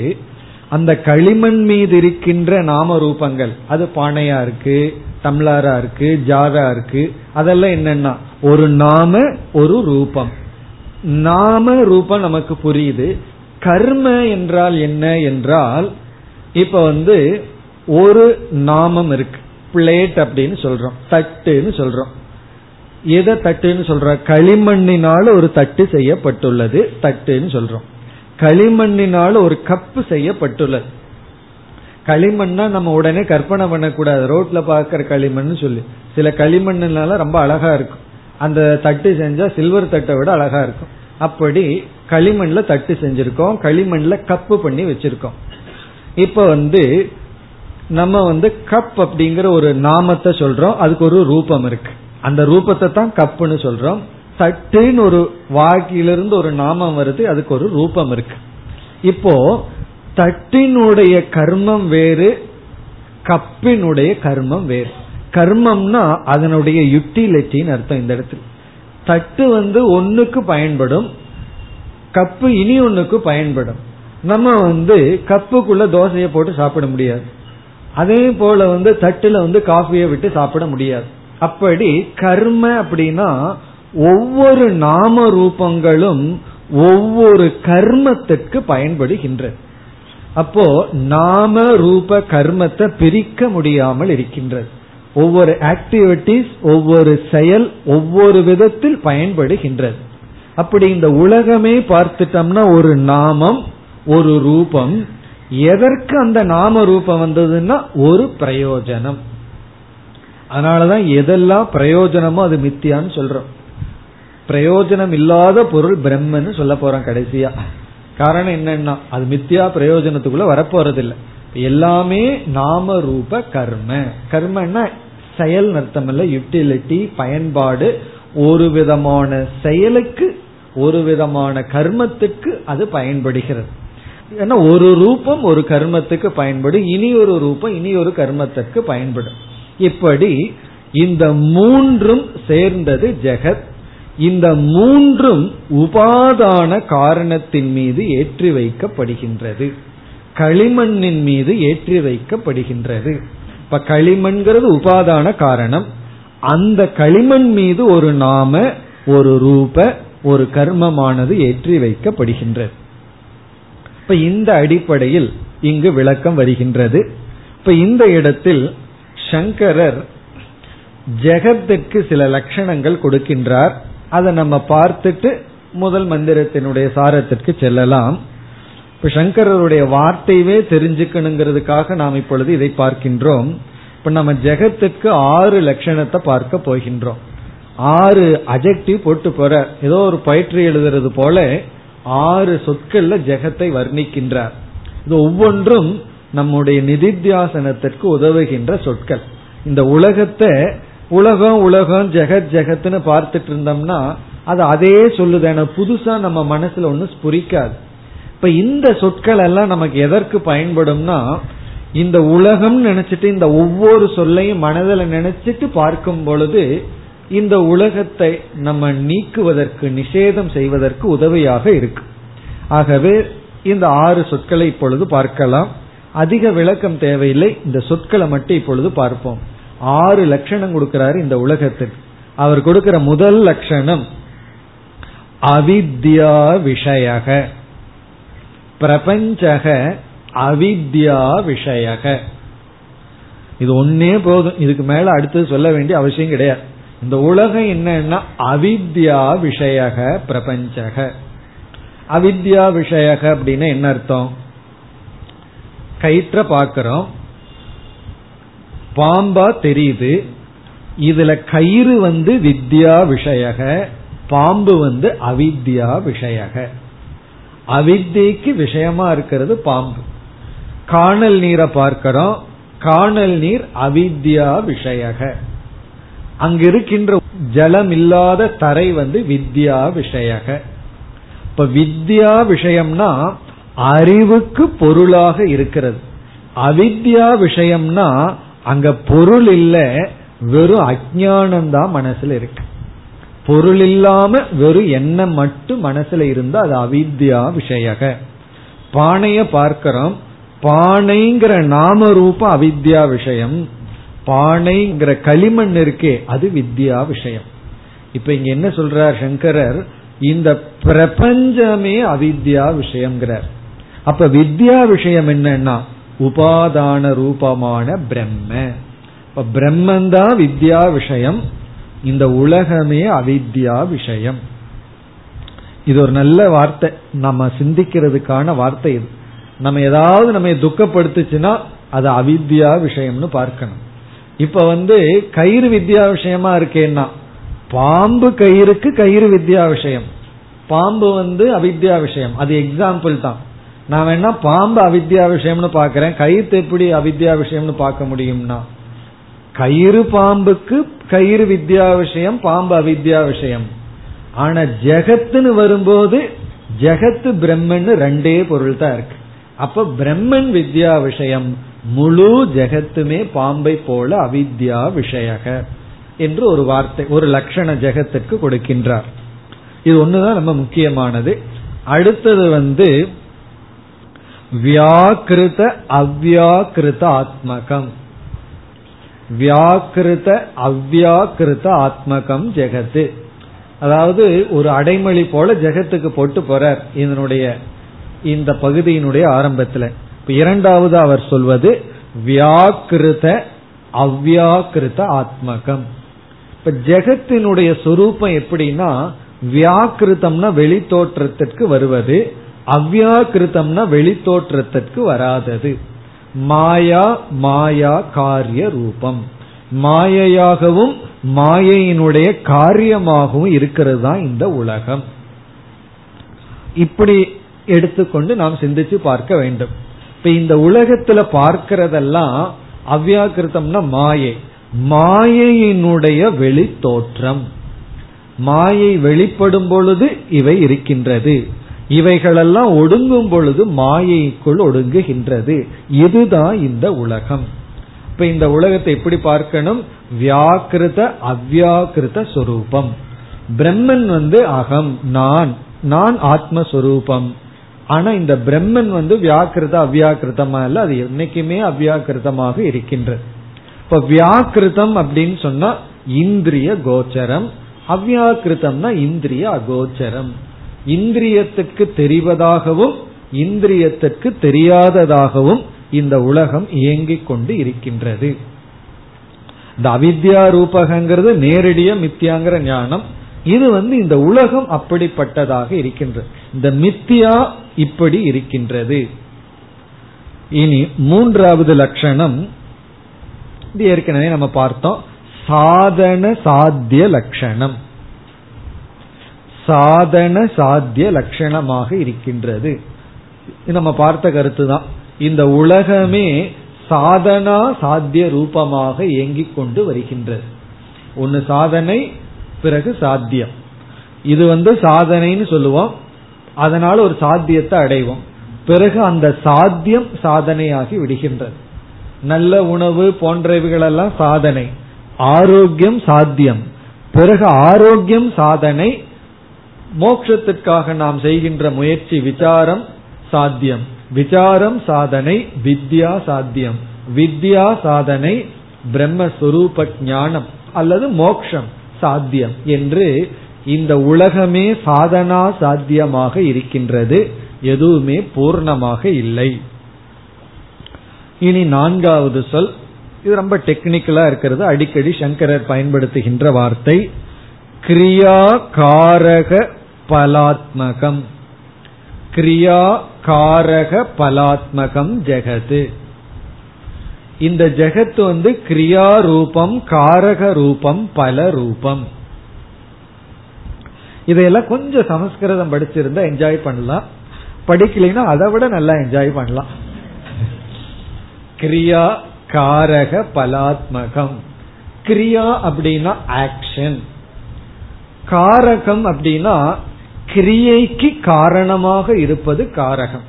அந்த களிமண் மீது இருக்கின்ற நாம ரூபங்கள், அது பானையா இருக்கு, டம்ளாரா இருக்கு, ஜாரா இருக்கு, அதெல்லாம் என்னன்னா ஒரு நாம ஒரு ரூபம். நாம ரூபம் நமக்கு புரியுது. கர்ம என்றால் என்ன என்றால், இப்ப வந்து ஒரு நாமம் இருக்கு, பிளேட் அப்படின்னு சொல்றோம், தட்டுன்னு சொல்றோம். எதை தட்டுன்னு சொல்றோம்? களிமண்ணினால ஒரு தட்டு செய்யப்பட்டுள்ளது, தட்டுன்னு சொல்றோம். களிமண்ணினால ஒரு கப்பு செய்யப்பட்டுள்ளது. களிமண்ணா நம்ம உடனே கற்பனை பண்ணக்கூடாது, ரோட்ல பாக்குற களிமண் சொல்லி. சில களிமண்ணினால ரொம்ப அழகா இருக்கும், அந்த தட்டு செஞ்சா சில்வர் தட்டை விட அழகா இருக்கும். அப்படி களிமண்ல தட்டு செஞ்சிருக்கோம், களிமண்ல கப்பு பண்ணி வச்சிருக்கோம். இப்ப வந்து நம்ம வந்து கப் அப்படிங்கிற ஒரு நாமத்தை சொல்றோம், அதுக்கு ஒரு ரூபம் இருக்கு, அந்த ரூபத்தை தான் கப்புன்னு சொல்றோம். தட்டுன்னு ஒரு வாக்கிலிருந்து ஒரு நாமம் வருது, அதுக்கு ஒரு ரூபம் இருக்கு. இப்போ தட்டினுடைய கர்மம் வேறு, கப்பினுடைய கர்மம் வேறு. கர்மம்னா அதனுடைய யூட்டிலிட்டின்னு அர்த்தம் இந்த இடத்துல. தட்டு வந்து ஒன்னுக்கு பயன்படும், கப்பு இனி ஒன்னுக்கு பயன்படும். நம்ம வந்து கப்புக்குள்ள தோசையை போட்டு சாப்பிட முடியாது, அதே போல வந்து தட்டுல வந்து காஃபியை விட்டு சாப்பிட முடியாது. அப்படி கர்ம அப்படின்னா ஒவ்வொரு நாம ரூபங்களும் ஒவ்வொரு கர்மத்திற்கு பயன்படுகின்றது. அப்போ நாம ரூப கர்மத்தை பிரிக்க முடியாமல் இருக்கின்றது. ஒவ்வொரு ஆக்டிவிட்டிஸ், ஒவ்வொரு செயல் ஒவ்வொரு விதத்தில் பயன்படுகின்றது. அப்படி இந்த உலகமே பார்த்துட்டோம்னா ஒரு நாமம் ஒரு ரூபம். எதற்கு அந்த நாம ரூபம் வந்ததுன்னா ஒரு பிரயோஜனம். அதனாலதான் எதெல்லாம் பிரயோஜனமோ அது மித்தியான்னு சொல்றோம். பிரயோஜனம் இல்லாத பொருள் பிரம்மன்னு சொல்ல போறோம் கடைசியா. காரணம் என்னன்னா அது மித்தியா, பிரயோஜனத்துக்குள்ள வரப்போறதில்லை. எல்லாமே நாம ரூப கர்ம. கர்மன்னா செயல் அர்த்தம் இல்ல, யூட்டிலிட்டி பயன்பாடு. ஒரு விதமான செயலுக்கு ஒரு விதமான கர்மத்துக்கு அது பயன்படுகிறது. ஏன்னா ஒரு ரூபம் ஒரு கர்மத்துக்கு பயன்படும், இனி ஒரு ரூபம் இனி ஒரு கர்மத்துக்கு பயன்படும். இப்படி இந்த மூன்றும் சேர்ந்தது ஜெகத். இந்த மூன்றும் உபாதான காரணத்தின் மீது ஏற்றி வைக்கப்படுகின்றது, களிமண்ணின் மீது ஏற்றி வைக்கப்படுகின்றது. இப்ப களிமண்கிறது உபாதான காரணம். அந்த களிமண் மீது ஒரு நாம ஒரு ரூப ஒரு கர்மமானது ஏற்றி வைக்கப்படுகின்றது. இப்ப இந்த அடிப்படையில் இங்கு விளக்கம் வருகின்றது. இப்ப இந்த இடத்தில் சங்கரர் ஜெகத்திற்கு சில லட்சணங்கள் கொடுக்கின்றார். அதை நம்ம பார்த்துட்டு முதல் மந்திரத்தினுடைய சாரத்திற்கு செல்லலாம். இப்ப சங்கரருடைய வார்த்தையே தெரிஞ்சுக்கணுங்கிறதுக்காக நாம் இப்பொழுது இதை பார்க்கின்றோம். இப்ப நம்ம ஜெகத்துக்கு 6 லட்சணத்தை பார்க்க போகின்றோம். 6 அஜெக்டிவ் போட்டு போற ஏதோ ஒரு பொயட்ரி எழுதுறது போல 6 சொற்கள்ல ஜெகத்தை வர்ணிக்கின்றார். இது ஒவ்வொன்றும் நம்முடைய நிதித்தியாசனத்திற்கு உதவுகின்ற சொற்கள். இந்த உலகத்தை உலகம் உலகம் ஜெகத் ஜெகத்னு பார்த்துட்டு இருந்தோம்னா அது அதே சொல்லுது. ஏன்னா புதுசா நம்ம மனசுல ஒன்னும் ஸ்புரிக்காது. இப்ப இந்த சொற்கள் எல்லாம் நமக்கு எதற்கு பயன்படும்னா, இந்த உலகம் நினைச்சிட்டு இந்த ஒவ்வொரு சொல்லையும் மனதில் நினைச்சிட்டு பார்க்கும் பொழுது இந்த உலகத்தை நம்ம நீக்குவதற்கு நிஷேதம் செய்வதற்கு உதவியாக இருக்கு. ஆகவே இந்த 6 சொற்களை இப்பொழுது பார்க்கலாம். அதிக விளக்கம் தேவையில்லை, இந்த சொற்களை மட்டும் இப்பொழுது பார்ப்போம். 6 லட்சணம் கொடுக்கிறாரு இந்த உலகத்துக்கு. அவர் கொடுக்கிற முதல் லட்சணம் அவித்யா விஷயக. பிரபஞ்சக அவித்யா விஷயக. இது ஒன்னே போதும், இதுக்கு மேல அடுத்தது சொல்ல வேண்டிய அவசியம் கிடையாது. இந்த உலகம் என்னன்னா அவித்யா விஷயக பிரபஞ்சக. அவித்யா விஷயக அப்படின்னா என்ன அர்த்தம்? கயிற்ற பாக்கிறோம், பாம்பா தெரியுது. இதுல கயிறு வித்யா விஷயக, பாம்பு அவித்யா விஷயக. அவித்யக்கு விஷயமா இருக்கிறது பாம்பு. காணல் நீரை பார்க்கிறோம், காணல் நீர் அவித்யா விஷயக. அங்கிருக்கின்ற ஜலம் இல்லாத தரை வித்யா விஷயக. இப்ப வித்யா விஷயம்னா அறிவுக்கு பொருளாக இருக்கிறது. அவித்யா விஷயம்னா அங்க பொருள் இல்ல, வெறும் அஜ்ஞானம்தான் மனசுல இருக்கு. பொருள் இல்லாம வெறும் எண்ணம் மட்டும் மனசுல இருந்தா அது அவித்யா விஷயக. பானைய பார்க்கிறோம், பானைங்கிற நாம ரூபம் அவித்யா விஷயம். பானைங்கிற களிமண் இருக்கே அது வித்யா விஷயம். இப்ப இங்க என்ன சொல்றார் சங்கரர்? இந்த பிரபஞ்சமே அவித்யா விஷயம்ங்கிறார். அப்ப வித்யா விஷயம் என்னன்னா உபாதான ரூபமான பிரம்ம. இப்ப பிரம்மந்தான் வித்யா விஷயம், இந்த உலகமே அவித்யா விஷயம். இது ஒரு நல்ல வார்த்தை, நம்ம சிந்திக்கிறதுக்கான வார்த்தை. இது நம்ம ஏதாவது நம்ம துக்கப்படுத்துச்சுன்னா அது அவித்யா விஷயம்னு பார்க்கணும். இப்ப கயிறு வித்யா விஷயமா இருக்கேன்னா பாம்பு கயிறுக்கு கயிறு வித்யா விஷயம், பாம்பு அவித்யா விஷயம். அது எக்ஸாம்பிள் தான். நான் வேணா பாம்பு அவித்யா விஷயம்னு பாக்கிறேன், கயிறு எப்படி அவித்யா விஷயம்னு பார்க்க முடியும்னா கயிறு பாம்புக்கு கயிறு வித்யா விஷயம், பாம்பு அவித்யா விஷயம். ஆனா ஜெகத்துன்னு வரும்போது ஜெகத்து பிரம்மன்னு ரெண்டே பொருள் தான் இருக்கு. அப்ப பிரம்மன் வித்யா விஷயம், முழு ஜெகத்துமே பாம்பை போல அவித்யா விஷயக என்று ஒரு வார்த்தை, ஒரு லட்சண ஜெகத்துக்கு கொடுக்கின்றார். இது ஒண்ணுதான் ரொம்ப முக்கியமானது. அடுத்தது வியாக்கிருத அவ்யாக்கிருத ஆத்மகம். வியாக்கிருத அவ்யாக்கிருத ஆத்மகம் ஜெகத்து. அதாவது ஒரு அடைமொழி போல ஜெகத்துக்கு போட்டு போறார் இதனுடைய இந்த பகுதியினுடைய ஆரம்பத்துல. இரண்டாவது அவர் சொல்வது வியாக்கிருத அவ்வியாக்கிருத ஆத்மகம். இப்ப ஜெகத்தினுடைய சொரூபம் எப்படின்னா, வியாக்கிருத்தம்னா வெளி தோற்றத்திற்கு வருவது, அவ்வியாக்கிருத்தம்னா வெளி தோற்றத்திற்கு வராதது. மாயா மாயா காரிய ரூபம், மாயையாகவும் மாயையினுடைய காரியமாகவும் இருக்கிறது தான் இந்த உலகம். இப்படி எடுத்துக்கொண்டு நாம் சிந்திச்சு பார்க்க வேண்டும். இப்ப இந்த உலகத்துல பார்க்கிறதெல்லாம் அவ்வியாக்கிருத்தம்னா மாயை, மாயையினுடைய வெளி தோற்றம், மாயை வெளிப்படும் பொழுது இவை இருக்கின்றது, இவைகளெல்லாம் ஒடுங்கும் பொழுது மாயைக்குள் ஒடுங்குகின்றது. இதுதான் இந்த உலகம். இப்ப இந்த உலகத்தை எப்படி பார்க்கணும்? வியாக்கிருத அவ்வியாக்கிருத சொரூபம். பிரம்மன் அகம், நான் ஆத்மஸ்வரூபம். ஆனா இந்த பிரம்மன் வியாக்கிருத அவ்வியாக்கிருத்தமா இல்ல, அது என்னைக்குமே அவ்வியாக்கிருத்தமாக இருக்கின்றது. இப்ப வியாக்கிருத்தம் அப்படின்னு சொன்னா இந்திரிய கோச்சரம், அவ்வியாக்கிருத்தம்னா இந்திரிய அகோச்சரம். இந்திரியத்துக்கு தெரிவதாகவும் இந்திரியத்துக்கு தெரியாததாகவும் இந்த உலகம் இயங்கிக் கொண்டு இருக்கின்றது. இந்த அவித்யா ரூபகங்கிறது நேரடிய மித்தியாங்கிற ஞானம். இது இந்த உலகம் அப்படிப்பட்டதாக இருக்கின்றது. இந்த மித்தியா இப்படி இருக்கின்றது. இனி மூன்றாவது லட்சணம் ஏற்கனவே நம்ம பார்த்தோம், சாதன சாத்திய லட்சணம். சாதன சாத்திய லட்சணமாக இருக்கின்றது. நம்ம பார்த்த கருத்துதான், இந்த உலகமே சாதனா சாத்திய ரூபமாக இயங்கிக் கொண்டு வருகின்றது. ஒன்னு சாதனை, பிறகு சாத்தியம். இது சாதனைன்னு சொல்லுவோம், அதனால ஒரு சாத்தியத்தை அடைவோம். பிறகு அந்த சாத்தியம் சாதனையாகி விடுகின்றது. நல்ல உணவு போன்றவைகளெல்லாம் சாதனை, ஆரோக்கியம் சாத்தியம், பிறகு ஆரோக்கியம் சாதனை, மோட்சத்திற்காக நாம் செய்கின்ற முயற்சி விசாரம் சாத்தியம், விசாரம் சாதனை, வித்யா சாத்தியம், வித்யா சாதனை, பிரம்மஸ்வரூப ஞானம் அல்லது மோக்ஷம் சாத்தியம் என்று இந்த உலகமே சாதனா சாத்தியமாக இருக்கின்றது. எதுவுமே பூர்ணமாக இல்லை. இனி நான்காவது சொல், இது ரொம்ப டெக்னிக்கலா இருக்கிறது, அடிக்கடி சங்கரர் பயன்படுத்துகின்ற வார்த்தை, கிரியா காரக பலாத்மகம். கிரியா காரக பலாத்மகம் ஜெகத். இந்த ஜெகத் கிரியா ரூபம், காரக ரூபம், பல ரூபம். இதெல்லாம் கொஞ்சம் சமஸ்கிருதம் படிச்சிருந்தா என்ஜாய் பண்ணலாம், படிக்கலைன்னா அதை விட நல்லா என்ஜாய் பண்ணலாம். கிரியா காரக பலாத்மகம். கிரியா அப்படின்னா ஆக்ஷன், காரகம் அப்படின்னா கிரியைக்கு காரணமாக இருப்பது காரகம்.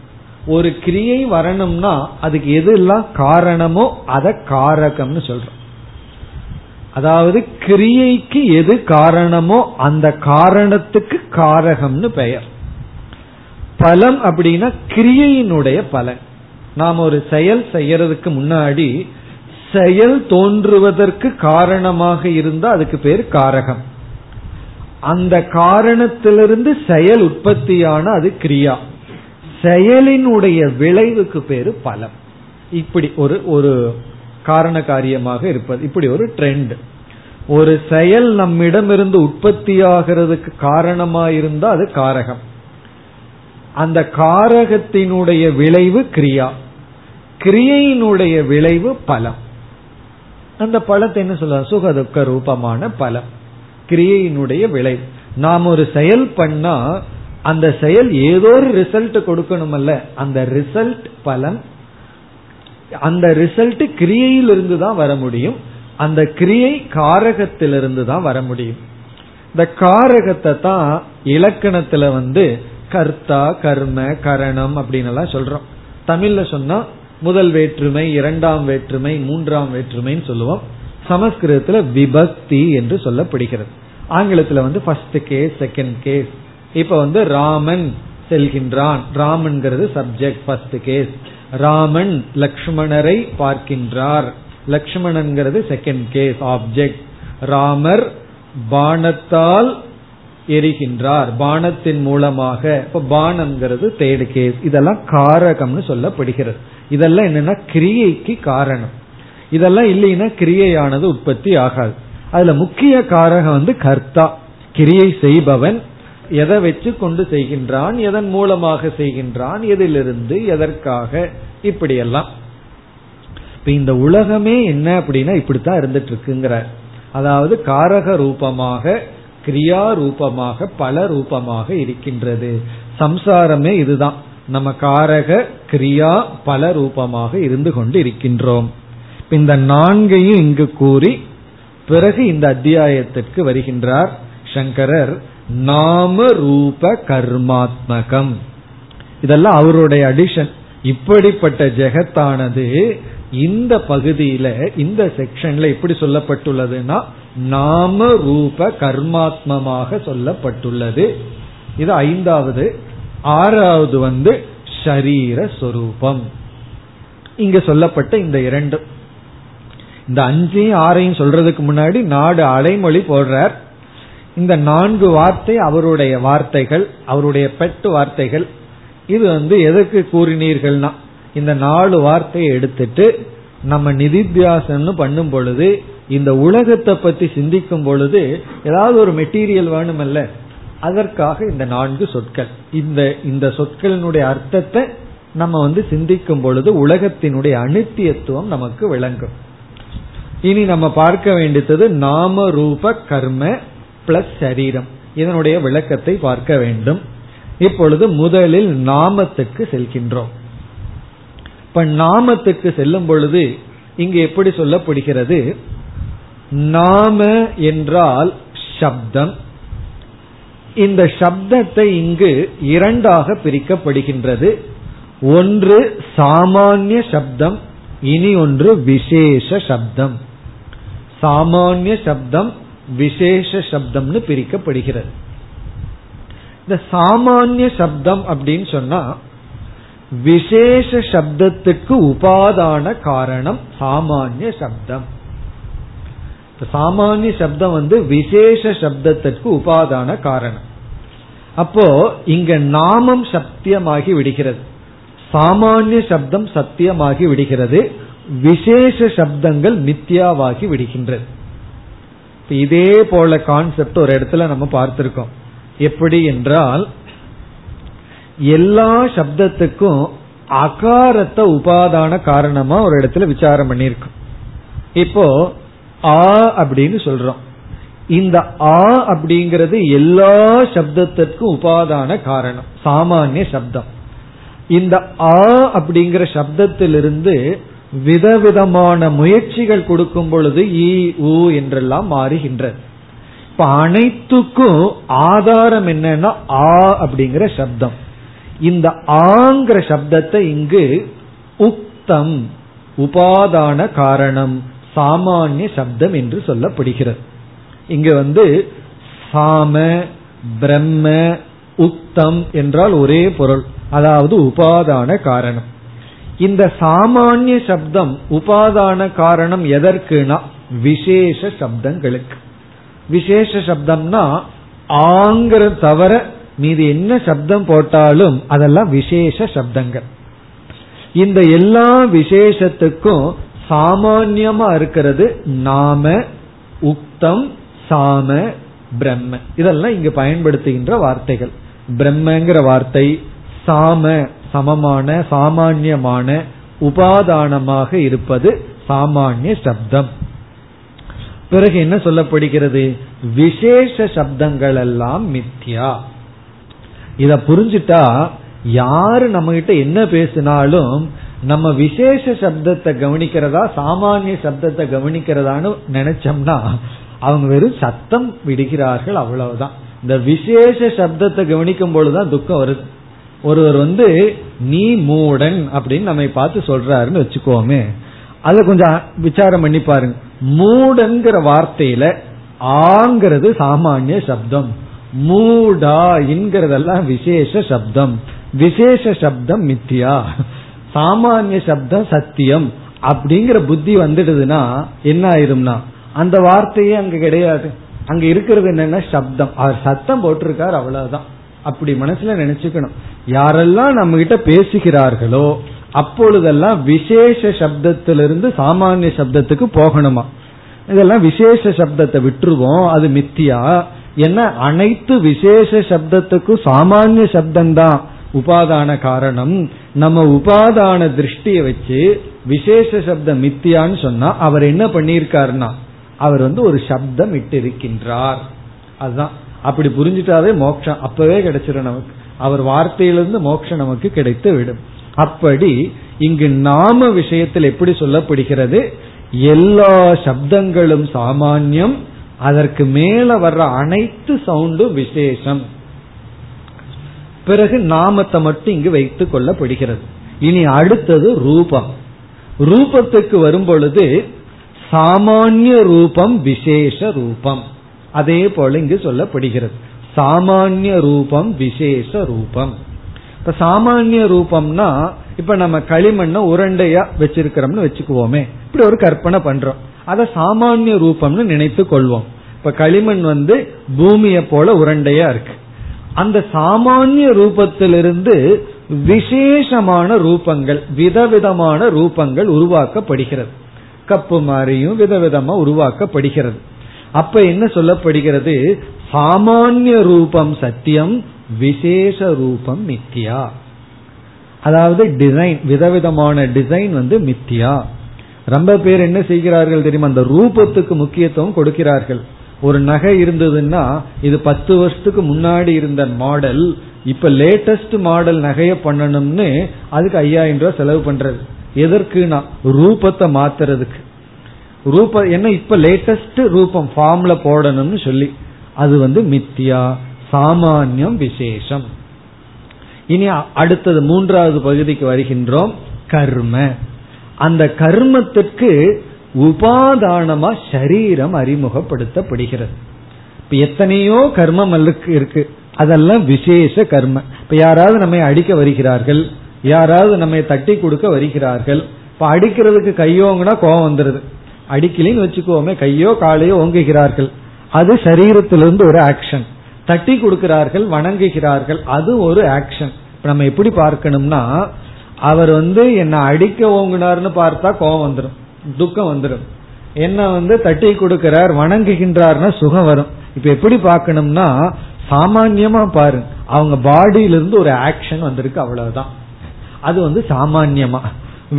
ஒரு கிரியை வரணும்னா அதுக்கு எதெல்லாம் காரணமோ அத காரகம்னு சொல்றோம். அதாவது கிரியைக்கு எது காரணமோ அந்த காரணத்துக்கு காரகம்னு பெயர். பலம் அப்படின்னா கிரியையினுடைய பலன். நாம் ஒரு செயல் செய்யறதுக்கு முன்னாடி செயல் தோன்றுவதற்கு காரணமாக இருந்தா அதுக்கு பேர் காரகம். அந்த காரணத்திலிருந்து செயல் உற்பத்தியான அது கிரியா. செயலினுடைய விளைவுக்கு பேரு பலம். இப்படி ஒரு ஒரு காரண காரியமாக இருப்பது, இப்படி ஒரு ட்ரெண்ட். ஒரு செயல் நம்மிடமிருந்து உற்பத்தியாகிறதுக்கு காரணமாயிருந்தா அது காரகம். அந்த காரகத்தினுடைய விளைவு கிரியா, கிரியையினுடைய விளைவு பலம். அந்த பலத்தை என்ன சொல்ல, சுக துக்க ரூபமான பலம், கிரியையினுடைய விளைவு. நாம் ஒரு செயல் பண்ணா அந்த செயல் ஏதோ ஒரு ரிசல்ட் கொடுக்கணுமல்ல, அந்த ரிசல்ட் பலன். அந்த ரிசல்ட் கிரியையிலிருந்து தான் வர முடியும், அந்த கிரியை காரகத்திலிருந்து தான் வர முடியும். இந்த காரகத்தை தான் இலக்கணத்துல கர்த்தா கர்ம கரணம் அப்படின்னு எல்லாம் சொல்றோம். தமிழ்ல சொன்னா முதல் வேற்றுமை, இரண்டாம் வேற்றுமை, மூன்றாம் வேற்றுமைன்னு சொல்லுவோம். சமஸ்கிருதத்துல விபக்தி என்று சொல்லப்படுகிறது. ஆங்கிலத்துல ஃபர்ஸ்ட் கேஸ், செகண்ட் கேஸ். இப்ப ராமன் செல்கின்றான், ராமன்கிறது சப்ஜெக்ட், ஃபர்ஸ்ட் கேஸ். ராமன் லக்ஷ்மணரை பார்க்கின்றார், லக்ஷ்மணன்கிறது செகண்ட் கேஸ், ஆப்ஜெக்ட். ராமர் பானத்தால் எரிகின்றார் பானத்தின் மூலமாக. இப்ப பானம்ங்கிறது தேர்ட் கேஸ். இதெல்லாம் காரகம்னு சொல்லப்படுகிறது. இதெல்லாம் என்னன்னா கிரியைக்கு காரணம். இதெல்லாம் இல்லைன்னா கிரியையானது உற்பத்தி ஆகாது. அதுல முக்கிய காரகம் கர்த்தா, கிரியை செய்பவன். எதை வச்சு கொண்டு செய்கின்றான், எதன் மூலமாக செய்கின்றான், எதிலிருந்து, எதற்காக, இப்படியெல்லாம். இந்த உலகமே என்ன அப்படின்னா இப்படித்தான் இருந்துட்டு இருக்குங்கிற, அதாவது காரக ரூபமாக, கிரியா ரூபமாக, பல ரூபமாக இருக்கின்றது. சம்சாரமே இதுதான், நம்ம காரக கிரியா பல ரூபமாக இருந்து கொண்டு இருக்கின்றோம். இந்த நான்கையும் இங்கு கூறி பிறகு இந்த அத்தியாயத்திற்கு வருகின்றார் சங்கரர். நாம ரூப கர்மாத்மகம், இதெல்லாம் அவருடைய அடிஷன். இப்படிப்பட்ட ஜெகத்தானது இந்த பகுதியில, இந்த செக்ஷன்ல எப்படி சொல்லப்பட்டுள்ளதுன்னா நாம ரூப கர்மாத்மமாக சொல்லப்பட்டுள்ளது. இது ஐந்தாவது. ஆறாவது ஷரீர சொரூபம். இங்க சொல்லப்பட்ட இந்த இரண்டு, இந்த அஞ்சையும் ஆறையும் சொல்றதுக்கு முன்னாடி நாடு அடைமொழி போடுறார். இந்த நான்கு வார்த்தை அவருடைய வார்த்தைகள், அவருடைய பெட்டு வார்த்தைகள். இது எதற்கு கூறினீர்கள்னா, இந்த நாலு வார்த்தையை எடுத்துட்டு நம்ம நிதித்தியாசனம் பண்ணும் பொழுது, இந்த உலகத்தை பத்தி சிந்திக்கும் பொழுது ஏதாவது ஒரு மெட்டீரியல் வேணுமல்ல, அதற்காக இந்த நான்கு சொற்கள். இந்த சொற்களினுடைய அர்த்தத்தை நம்ம சிந்திக்கும் பொழுது உலகத்தினுடைய அனித்தியத்துவம் நமக்கு விளங்கும். இனி நம்ம பார்க்க வேண்டியது நாம ரூப கர்ம பிளஸ் சரீரம், இதனுடைய விளக்கத்தை பார்க்க வேண்டும். இப்பொழுது முதலில் நாமத்துக்கு செல்கின்றோம். இப்ப நாமத்துக்கு செல்லும் பொழுது இங்கு எப்படி சொல்லப்படுகிறது, நாம என்றால் சப்தம். இந்த சப்தத்தை இங்கு இரண்டாக பிரிக்கப்படுகின்றது. ஒன்று சாமானிய சப்தம், இனி ஒன்று விசேஷ சப்தம். சாமானிய சப்தம் விசேஷ சப்தம்னு பிரிக்கப்படுகிறது. இந்த சாமானிய சப்தம் அப்படின்னு சொன்னா விசேஷ சப்தத்துக்கு உபாதான காரணம் சாமானிய சப்தம். சாமானிய சப்தம் விசேஷ சப்தத்திற்கு உபாதான காரணம். அப்போ இங்க நாமம் சத்தியமாகி விடுகிறது, சாமானிய சப்தம் சத்தியமாகி விடுகிறது, விசேஷ சப்தங்கள் மித்யாவாகி விடுகின்றது. இதே போல கான்செப்ட் ஒரு இடத்துல நம்ம பார்த்திருக்கோம். எப்படி என்றால், எல்லா சப்தத்துக்கும் அகாரத்தை உபாதான காரணமா ஒரு இடத்துல விசாரம் பண்ணிருக்கோம். இப்போ ஆ அப்படின்னு சொல்றோம். இந்த ஆ அப்படிங்கிறது எல்லா சப்தத்திற்கும் உபாதான காரணம், சாமானிய சப்தம். இந்த ஆ அப்படிங்கிற சப்தத்திலிருந்து விதவிதமான முயற்சிகள் கொடுக்கும் பொழுது ஈ ஊ என்றெல்லாம் மாறுகின்றது. இப்ப அனைத்துக்கும் ஆதாரம் என்னன்னா ஆ அப்படிங்கிற சப்தம். இந்த ஆங்கிற சப்தத்தை இங்கு உக்தம் உபாதான காரணம் சாமானிய சப்தம் என்று சொல்லப்படுகிறது. இங்கு சாம பிரம்ம உக்தம் என்றால் ஒரே பொருள், அதாவது உபாதான காரணம். இந்த சாமானிய சப்தம் உபாதான காரணம் எதற்குனா விசேஷ சப்தங்களுக்கு. விசேஷ சப்தம்னா ஆங்கிற தவிர மீது என்ன சப்தம் போட்டாலும் அதெல்லாம் விசேஷ சப்தங்கள். இந்த எல்லா விசேஷத்துக்கும் சாமான்யமா இருக்கிறது நாம உக்தம் சாம பிரம்ம. இதெல்லாம் இங்கு பயன்படுத்துகின்ற வார்த்தைகள். பிரம்மங்கிற வார்த்தை சாம சமமான சாமான்யமான உபாதானமாக இருப்பது சாமானிய சப்தம். பிறகு என்ன சொல்லப்படுகிறது, விசேஷ சப்தங்கள் எல்லாம் மித்யா. இத புரிஞ்சுட்டா யாரு நம்ம கிட்ட என்ன பேசினாலும் நம்ம விசேஷ சப்தத்தை கவனிக்கிறதா சாமானிய சப்தத்தை கவனிக்கிறதான்னு நினைச்சோம்னா அவங்க வெறும் சத்தம் விடுகிறார்கள், அவ்வளவுதான். இந்த விசேஷ சப்தத்தை கவனிக்கும் பொழுதுதான் துக்கம் வருது. ஒருவர் நீ மூடன் அப்படின்னு நம்மை பார்த்து சொல்றாருன்னு வச்சுக்கோமே, அத கொஞ்சம் விசாரம் பண்ணி பாருங்க. மூடன்கிற வார்த்தையில ஆங்கிறது சாமானிய சப்தம், மூடா என்கிறதெல்லாம் விசேஷ சப்தம். விசேஷ சப்தம் மித்தியா, சாமானிய சப்தம் சத்தியம் அப்படிங்கிற புத்தி வந்துடுதுன்னா என்ன ஆயிரும்னா அந்த வார்த்தையே அங்க கிடையாது. அங்க இருக்கிறது என்னன்னா சப்தம். அவர் சத்தம் போட்டிருக்கார் அவ்வளவுதான். அப்படி மனசுல நினைச்சுக்கணும். யாரெல்லாம் நம்ம கிட்ட பேசுகிறார்களோ அப்பொழுதெல்லாம் விசேஷ சப்தத்திலிருந்து சாமானிய சப்தத்துக்கு போகணுமா. இதெல்லாம் விசேஷ சப்தத்தை விட்டுருவோம், அது மித்தியா. ஏன்னா அனைத்து விசேஷ சப்தத்துக்கும் சாமானிய சப்தம்தான் உபாதான காரணம். நம்ம உபாதான திருஷ்டிய வச்சு விசேஷ சப்தம் மித்தியான்னு சொன்னா அவர் என்ன பண்ணியிருக்காருன்னா அவர் ஒரு சப்தம் இட்டிருக்கின்றார். அதுதான் அப்படி புரிஞ்சுட்டாவே மோட்சம் அப்பவே கிடைச்சிடும் நமக்கு. அவர் வார்த்தையிலிருந்து மோட்சம் நமக்கு கிடைத்து விடும். அப்படி இங்கு நாம விஷயத்தில் எப்படி சொல்லப்படுகிறது, எல்லா சப்தங்களும் சாமான்யம், அதற்கு மேல வர்ற அனைத்து சவுண்டும் விசேஷம். பிறகு நாமத்தை மட்டும் இங்கு வைத்துக் கொள்ளப்படுகிறது. இனி அடுத்தது ரூபம். ரூபத்துக்கு வரும் பொழுது சாமானிய ரூபம் விசேஷ ரூபம், அதே போல இங்கு சொல்லப்படுகிறது சாமானிய ரூபம் விசேஷ ரூபம். இப்ப சாமானிய ரூபம்னா இப்ப நம்ம களிமண்ண உருண்டையா வச்சிருக்கிறோம்னு வச்சுக்குவோமே, இப்படி ஒரு கற்பனை பண்றோம். அத சாமானிய ரூபம்னு நினைத்து கொள்வோம். இப்ப களிமண் பூமியை போல உருண்டையா இருக்கு. அந்த சாமானிய ரூபத்திலிருந்து விசேஷமான ரூபங்கள், விதவிதமான ரூபங்கள் உருவாக்கப்படுகிறது. கப்பு மாதிரியும் விதவிதமா உருவாக்கப்படுகிறது. அப்ப என்ன சொல்லப்படுகிறது, சாமானிய ரூபம் சத்தியம், விசேஷ ரூபம் மித்தியா. அதாவது டிசைன், விதவிதமான டிசைன் மித்தியா. ரொம்ப பேர் என்ன செய்கிறார்கள் தெரியுமா, அந்த ரூபத்துக்கு முக்கியத்துவம் கொடுக்கிறார்கள். ஒரு நகை இருந்ததுன்னா இது 10 வருஷத்துக்கு முன்னாடி இருந்த மாடல், இப்ப லேட்டஸ்ட் மாடல் நகைய பண்ணணும்னு அதுக்கு 5000 ரூபாய் செலவு பண்றது. எதற்குனா ரூபத்தை மாத்துறதுக்கு. ரூபம் என்ன இப்ப லேட்டஸ்ட் ரூபம் ஃபார்ம்ல போடணும்னு சொல்லி அது மித்தியா, சாமான்யம், விசேஷம். இனி அடுத்தது மூன்றாவது பகுதிக்கு வருகின்றோம், கர்ம. அந்த கர்மத்திற்கு உபாதானமா சரீரம் அறிமுகப்படுத்தப்படுகிறது. இப்ப எத்தனையோ கர்மம் இருக்கு, அதெல்லாம் விசேஷ கர்ம. இப்ப யாராவது நம்மை அடிக்க வருகிறார்கள், யாராவது நம்மை தட்டி கொடுக்க வருகிறார்கள். இப்ப அடிக்கிறதுக்கு கையோங்கன்னா கோபம் வந்துருது, அடிக்கலின்னு வச்சுக்கோமே, கையோ காலையோ ஓங்குகிறார்கள், அது சரீரத்திலிருந்து ஒரு ஆக்ஷன். தட்டி கொடுக்கிறார்கள், வணங்குகிறார்கள், அது ஒரு ஆக்ஷன். இப்ப நம்ம எப்படி பார்க்கணும்னா, அவர் என்ன அடிக்க ஓங்குனார்னு பார்த்தா கோபம் வந்துடும், துக்கம் வந்துடும். என்ன தட்டி கொடுக்கிறார், வணங்குகின்றார்னா சுகம் வரும். இப்ப எப்படி பார்க்கணும்னா சாமான்யமா பாருங்க, அவங்க பாடியிலிருந்து ஒரு ஆக்ஷன் வந்திருக்கு அவ்வளவுதான். அது சாமான்யமா.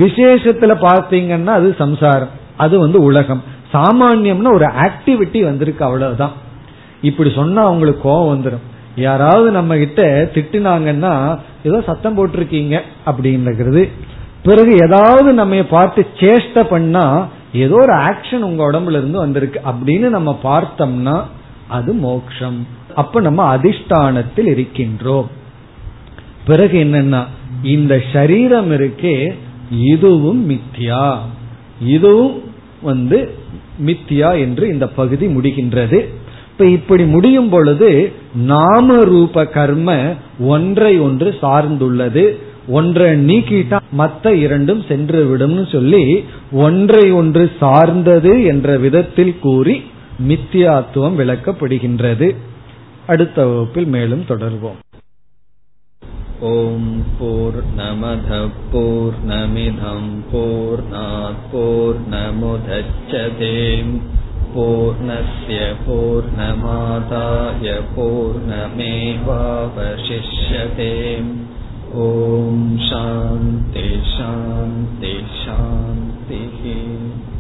விசேஷத்துல பார்த்தீங்கன்னா அது சம்சாரம், அது உலகம். சாமான்யம்னா ஒரு ஆக்டிவிட்டி வந்திருக்கு அவ்வளவுதான். இப்படி சொன்னா அவங்களுக்கு கோபம் வந்துடும். யாராவது நம்ம கிட்ட திட்டினாங்கன்னா ஏதோ சத்தம் போட்டிருக்கீங்க அப்படிங்கிறது. பிறகு ஏதாவது நம்ம பார்த்து சேஷ்ட பண்ணா ஏதோ ஒரு ஆக்ஷன் உங்க உடம்புல இருந்து வந்திருக்கு அப்படின்னு நம்ம பார்த்தோம்னா அது மோட்சம். அப்ப நம்ம அதிஷ்டானத்தில் இருக்கின்றோம். பிறகு என்னன்னா இந்த சரீரம் இருக்கே இதுவும் மித்யா, இதுவும் மித்யா என்று இந்த பகுதி முடிகின்றது. இப்ப இப்படி முடியும் பொழுது நாம ரூப கர்ம ஒன்றை ஒன்று சார்ந்துள்ளது, ஒன்றை நீக்கிட்டா மற்ற இரண்டும் சென்று விடும் சொல்லி ஒன்றை ஒன்று சார்ந்தது என்ற விதத்தில் கூறி மித்தியாத்துவம் விளக்கப்படுகின்றது. அடுத்த வகுப்பில் மேலும் தொடர்வோம். ஓம் பூர்ணமத பூர்ணமிதம் பூர்ணாத் பூர்ணமுதச்யதே பூர்ணஸ்ய பூர்ணமாதாய பூர்ணமேவாவசிஷ்யதே. ஓம் சாந்தி சாந்தி சாந்தி.